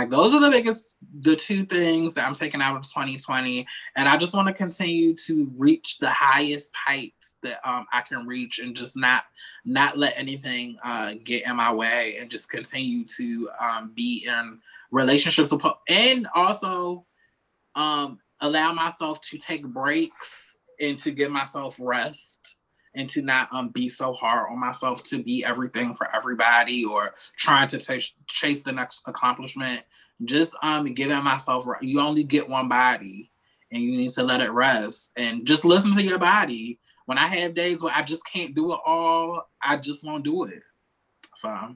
those are the two things that I'm taking out of 2020. And I just want to continue to reach the highest heights that I can reach, and just not let anything get in my way, and just continue to be in relationships, and also allow myself to take breaks and to give myself rest, and to not be so hard on myself to be everything for everybody or trying to chase the next accomplishment. Just giving myself, you only get one body and you need to let it rest, and just listen to your body. When I have days where I just can't do it all, I just won't do it. So.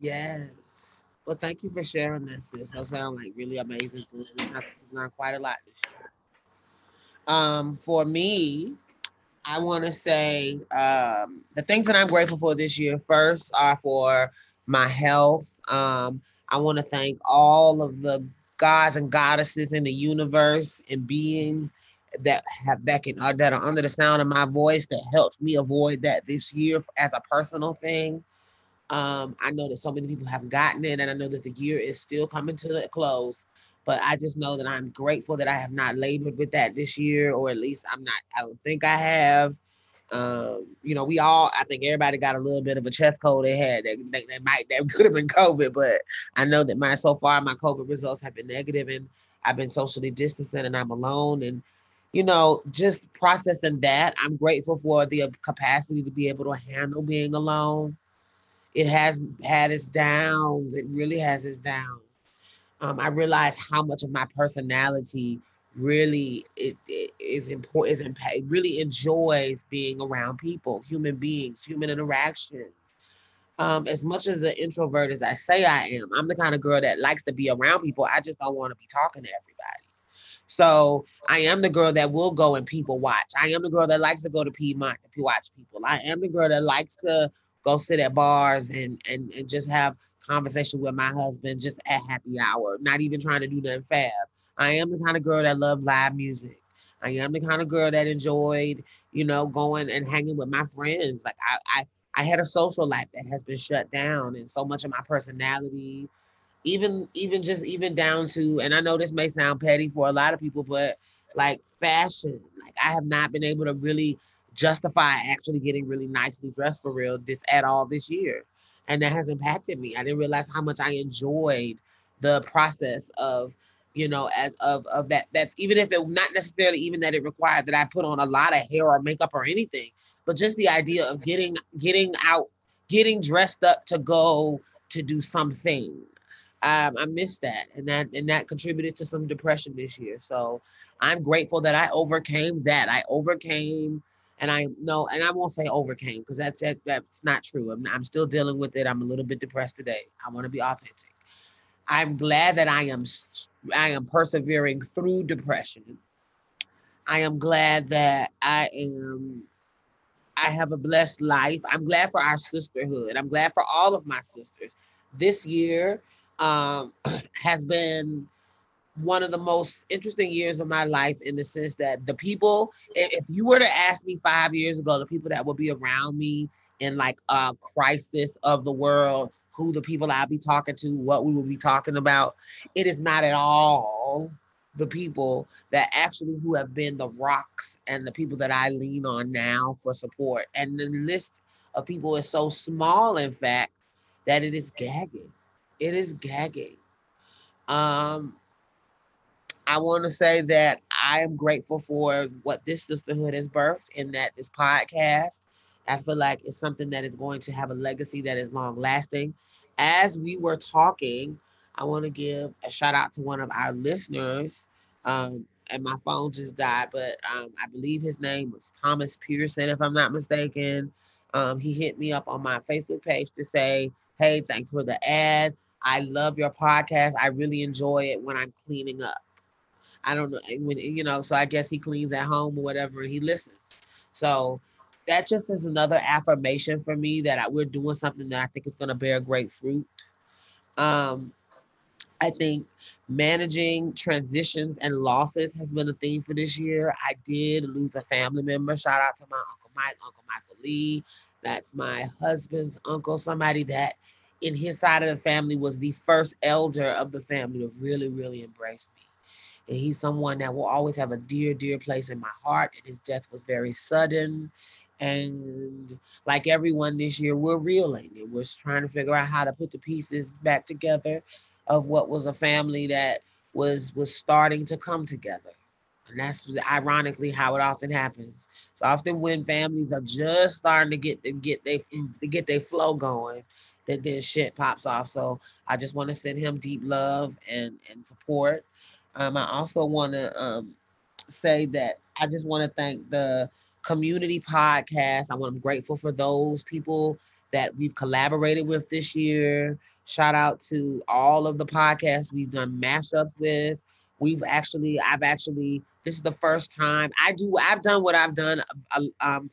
Yes. Well, thank you for sharing that, sis. That sounds like really amazing things. I've learned quite a lot this year. For me, I want to say the things that I'm grateful for this year first are for my health. I want to thank all of the gods and goddesses in the universe and being that are under the sound of my voice that helped me avoid that this year as a personal thing. I know that so many people have gotten it, and I know that the year is still coming to a close. But I just know that I'm grateful that I have not labored with that this year, or at least I'm not, I don't think I have. I think everybody got a little bit of a chest cold they had. That could have been COVID, but I know that so far my COVID results have been negative, and I've been socially distancing, and I'm alone, and, just processing that. I'm grateful for the capacity to be able to handle being alone It has had its downs. It really has its downs. I realized how much of my personality really is important. It really enjoys being around people, human beings, human interaction. As much as the introvert as I say I am, I'm the kind of girl that likes to be around people. I just don't want to be talking to everybody. So I am the girl that will go and people watch. I am the girl that likes to go to Piedmont if you watch people. I am the girl that likes to go sit at bars and just have conversation with my husband just at happy hour, not even trying to do nothing fab. I am the kind of girl that love live music. I am the kind of girl that enjoyed, you know, going and hanging with my friends. Like I had a social life that has been shut down, and so much of my personality, even down to, and I know this may sound petty for a lot of people, but like fashion, like I have not been able to really justify actually getting really nicely dressed for real this year. And that has impacted me. I didn't realize how much I enjoyed the process of, you know, of that. That's even if it not necessarily even that it required that I put on a lot of hair or makeup or anything, but just the idea of getting out, getting dressed up to go to do something. I missed that, and that contributed to some depression this year. So I'm grateful that I overcame that. And I won't say overcame because that's not true. I'm still dealing with it. I'm a little bit depressed today. I want to be authentic. I'm glad that I am persevering through depression. I am glad that I have a blessed life. I'm glad for our sisterhood. I'm glad for all of my sisters. This year has been one of the most interesting years of my life in the sense that the people, if you were to ask me 5 years ago, the people that would be around me in like a crisis of the world, who the people I'll be talking to, what we will be talking about, it is not at all the people that actually who have been the rocks and the people that I lean on now for support. And the list of people is so small, in fact, that it is gagging. It is gagging. I want to say that I am grateful for what this sisterhood has birthed, in that this podcast, I feel like it's something that is going to have a legacy that is long lasting. As we were talking, I want to give a shout out to one of our listeners. And my phone just died, but I believe his name was Thomas Pearson, if I'm not mistaken. He hit me up on my Facebook page to say, hey, thanks for the ad. I love your podcast. I really enjoy it when I'm cleaning up. I don't know when, you know, so I guess he cleans at home or whatever, and he listens. So that just is another affirmation for me that we're doing something that I think is going to bear great fruit. I think managing transitions and losses has been a theme for this year. I did lose a family member. Shout out to my Uncle Mike, Uncle Michael Lee. That's my husband's uncle, somebody that in his side of the family was the first elder of the family to really, really embrace me. And he's someone that will always have a dear, dear place in my heart. And his death was very sudden. And like everyone this year, we're reeling. And we're trying to figure out how to put the pieces back together of what was a family that was starting to come together. And that's ironically how it often happens. So often when families are just starting to get their flow going, that then shit pops off. So I just want to send him deep love and support. I also want to say that I just want to thank the community podcast. I'm grateful for those people that we've collaborated with this year. Shout out to all of the podcasts we've done mashups with. This is the first time I've done what I've done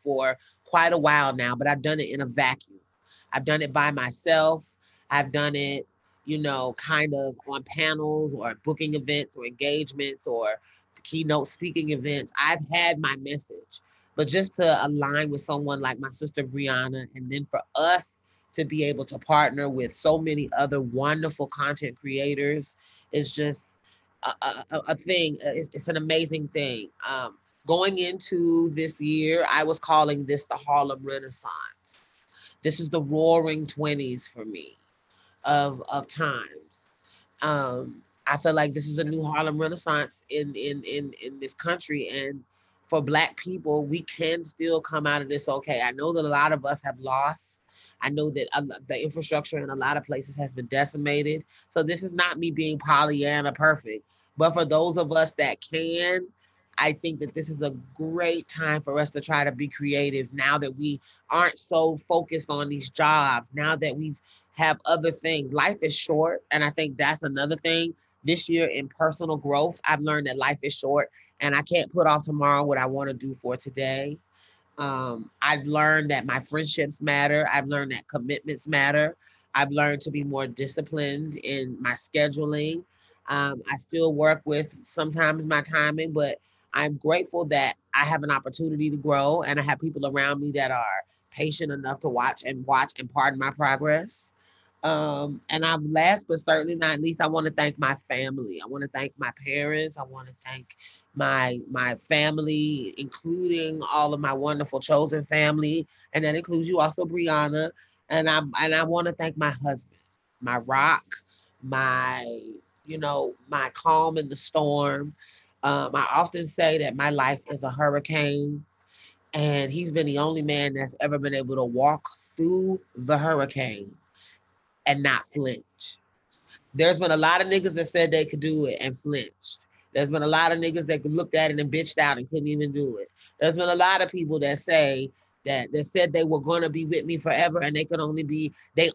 for quite a while now, but I've done it in a vacuum. I've done it by myself. I've done it, you know, kind of on panels or booking events or engagements or keynote speaking events. I've had my message, but just to align with someone like my sister Brianna, and then for us to be able to partner with so many other wonderful content creators is just a thing. It's an amazing thing. Going into this year, I was calling this the Harlem Renaissance. This is the roaring 20s for me. Of times. I feel like this is a new Harlem Renaissance in this country. And for Black people, we can still come out of this okay. I know that a lot of us have lost. I know that the infrastructure in a lot of places has been decimated. So this is not me being Pollyanna perfect, but for those of us that can, I think that this is a great time for us to try to be creative now that we aren't so focused on these jobs, now that we have other things. Life is short. And I think that's another thing this year in personal growth. I've learned that life is short and I can't put off tomorrow what I want to do for today. I've learned that my friendships matter. I've learned that commitments matter. I've learned to be more disciplined in my scheduling. I still work with sometimes my timing, but I'm grateful that I have an opportunity to grow and I have people around me that are patient enough to watch and pardon my progress. And I'm last, but certainly not least, I want to thank my family. I want to thank my parents. I want to thank my family, including all of my wonderful chosen family. And that includes you also, Brianna. And I want to thank my husband, my rock, my calm in the storm. I often say that my life is a hurricane, and he's been the only man that's ever been able to walk through the hurricane and not flinch. There's been a lot of niggas that said they could do it and flinched. There's been a lot of niggas that looked at it and bitched out and couldn't even do it. There's been a lot of people that say that said they were going to be with me forever and they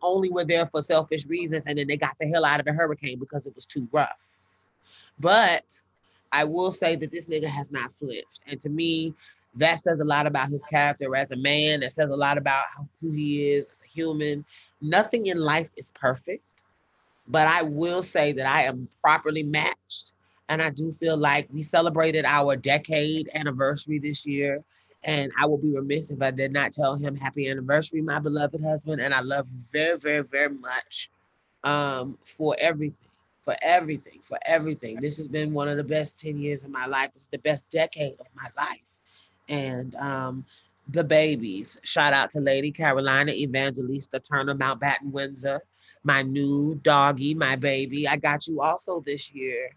only were there for selfish reasons, and then they got the hell out of the hurricane because it was too rough. But I will say that this nigga has not flinched. And to me, that says a lot about his character as a man. That says a lot about who he is as a human. Nothing in life is perfect, but I will say that I am properly matched. And I do feel like we celebrated our decade anniversary this year. And I will be remiss if I did not tell him happy anniversary, my beloved husband. And I love you very, very, very much for everything. This has been one of the best 10 years of my life. This is the best decade of my life. And the babies, shout out to Lady Carolina Evangelista Turner, Mountbatten Windsor, my new doggy, my baby. I got you also this year.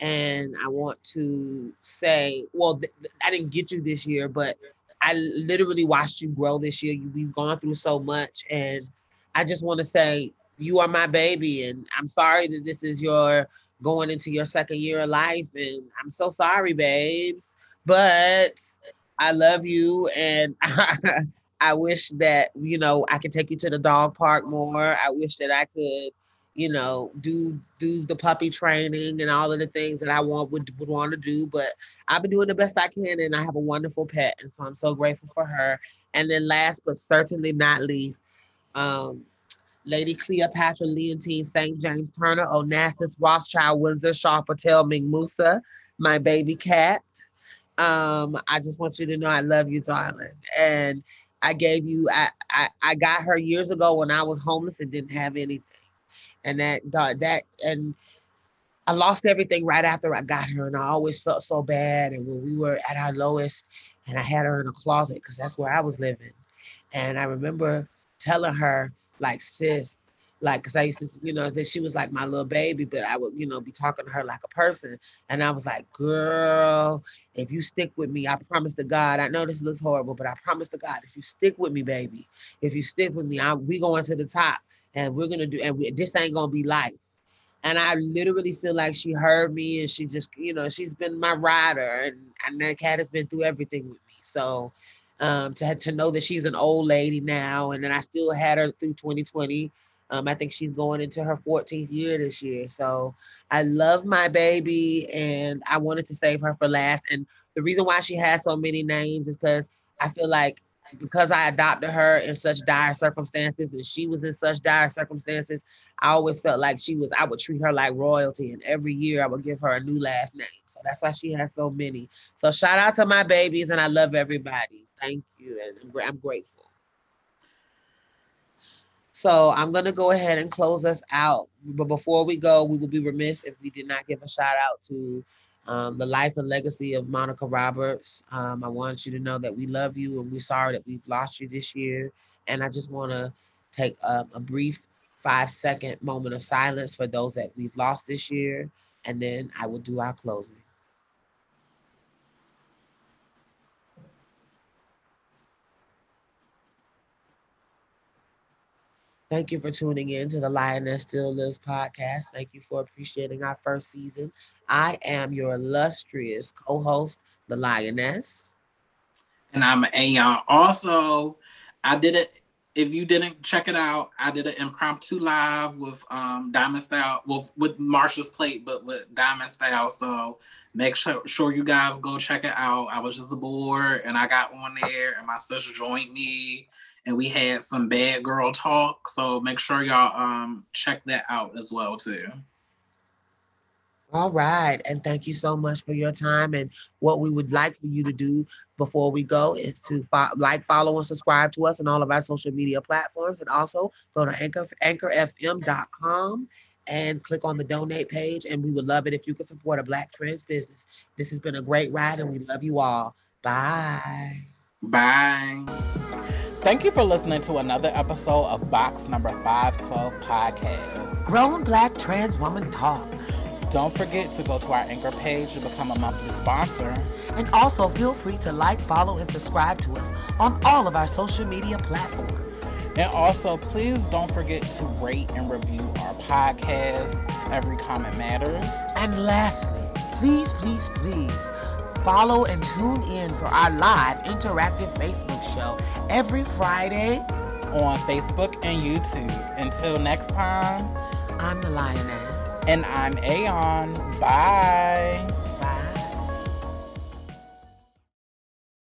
And I want to say, well, I didn't get you this year, but I literally watched you grow this year. We've gone through so much. And I just want to say, you are my baby. And I'm sorry that this is your going into your second year of life. And I'm so sorry, babes, but I love you. And I wish that, I could take you to the dog park more. I wish that I could, do the puppy training and all of the things that I would want to do. But I've been doing the best I can, and I have a wonderful pet. And so I'm so grateful for her. And then last, but certainly not least, Lady Cleopatra Leontine St. James Turner, Onassis Rothschild Windsor Shaw Patel Ming Musa, my baby cat. I just want you to know I love you, darling. And I got her years ago when I was homeless and didn't have anything. And that I lost everything right after I got her, and I always felt so bad. And when we were at our lowest, and I had her in a closet because that's where I was living. And I remember telling her, like, sis, like, because I used to, that she was like my little baby, but I would, be talking to her like a person. And I was like, girl, if you stick with me, I promise to God, I know this looks horrible, but I promise to God, if you stick with me, baby, if you stick with me, we going to the top, and we're going to do, this ain't going to be life. And I literally feel like she heard me, and she just, she's been my rider, and that cat has been through everything with me. So to know that she's an old lady now, and then I still had her through 2020. I think she's going into her 14th year this year. So I love my baby, and I wanted to save her for last. And the reason why she has so many names is because I feel like because I adopted her in such dire circumstances, and she was in such dire circumstances, I always felt like I would treat her like royalty, and every year I would give her a new last name. So that's why she has so many. So shout out to my babies, and I love everybody. Thank you, and I'm grateful. So I'm going to go ahead and close us out. But before we go, we would be remiss if we did not give a shout out to the life and legacy of Monica Roberts. I want you to know that we love you, and we're sorry that we've lost you this year. And I just want to take a brief 5-second moment of silence for those that we've lost this year. And then I will do our closing. Thank you for tuning in to the Lioness Still Lives podcast. Thank you for appreciating our first season. I am your illustrious co-host, the Lioness. And I'm Aeon. Also, I did it. If you didn't check it out, I did an impromptu live with Diamond Styles, with Marsha's Plate, but with Diamond Styles. So make sure you guys go check it out. I was just bored and I got on there and my sister joined me and we had some bad girl talk. So make sure y'all check that out as well too. All right. And thank you so much for your time. And what we would like for you to do before we go is to follow, and subscribe to us on all of our social media platforms. And also go to anchorfm.com and click on the donate page. And we would love it if you could support a Black trans business. This has been a great ride and we love you all. Bye. Bye. Thank you for listening to another episode of Box Number 512 Podcast. Grown Black Trans Woman Talk. Don't forget to go to our Anchor page to become a monthly sponsor. And also feel free to like, follow, and subscribe to us on all of our social media platforms. And also, please don't forget to rate and review our podcast. Every comment matters. And lastly, please, please, please follow and tune in for our live interactive Facebook show every Friday on Facebook and YouTube. Until next time, I'm the Lioness. And I'm Aeon. Bye.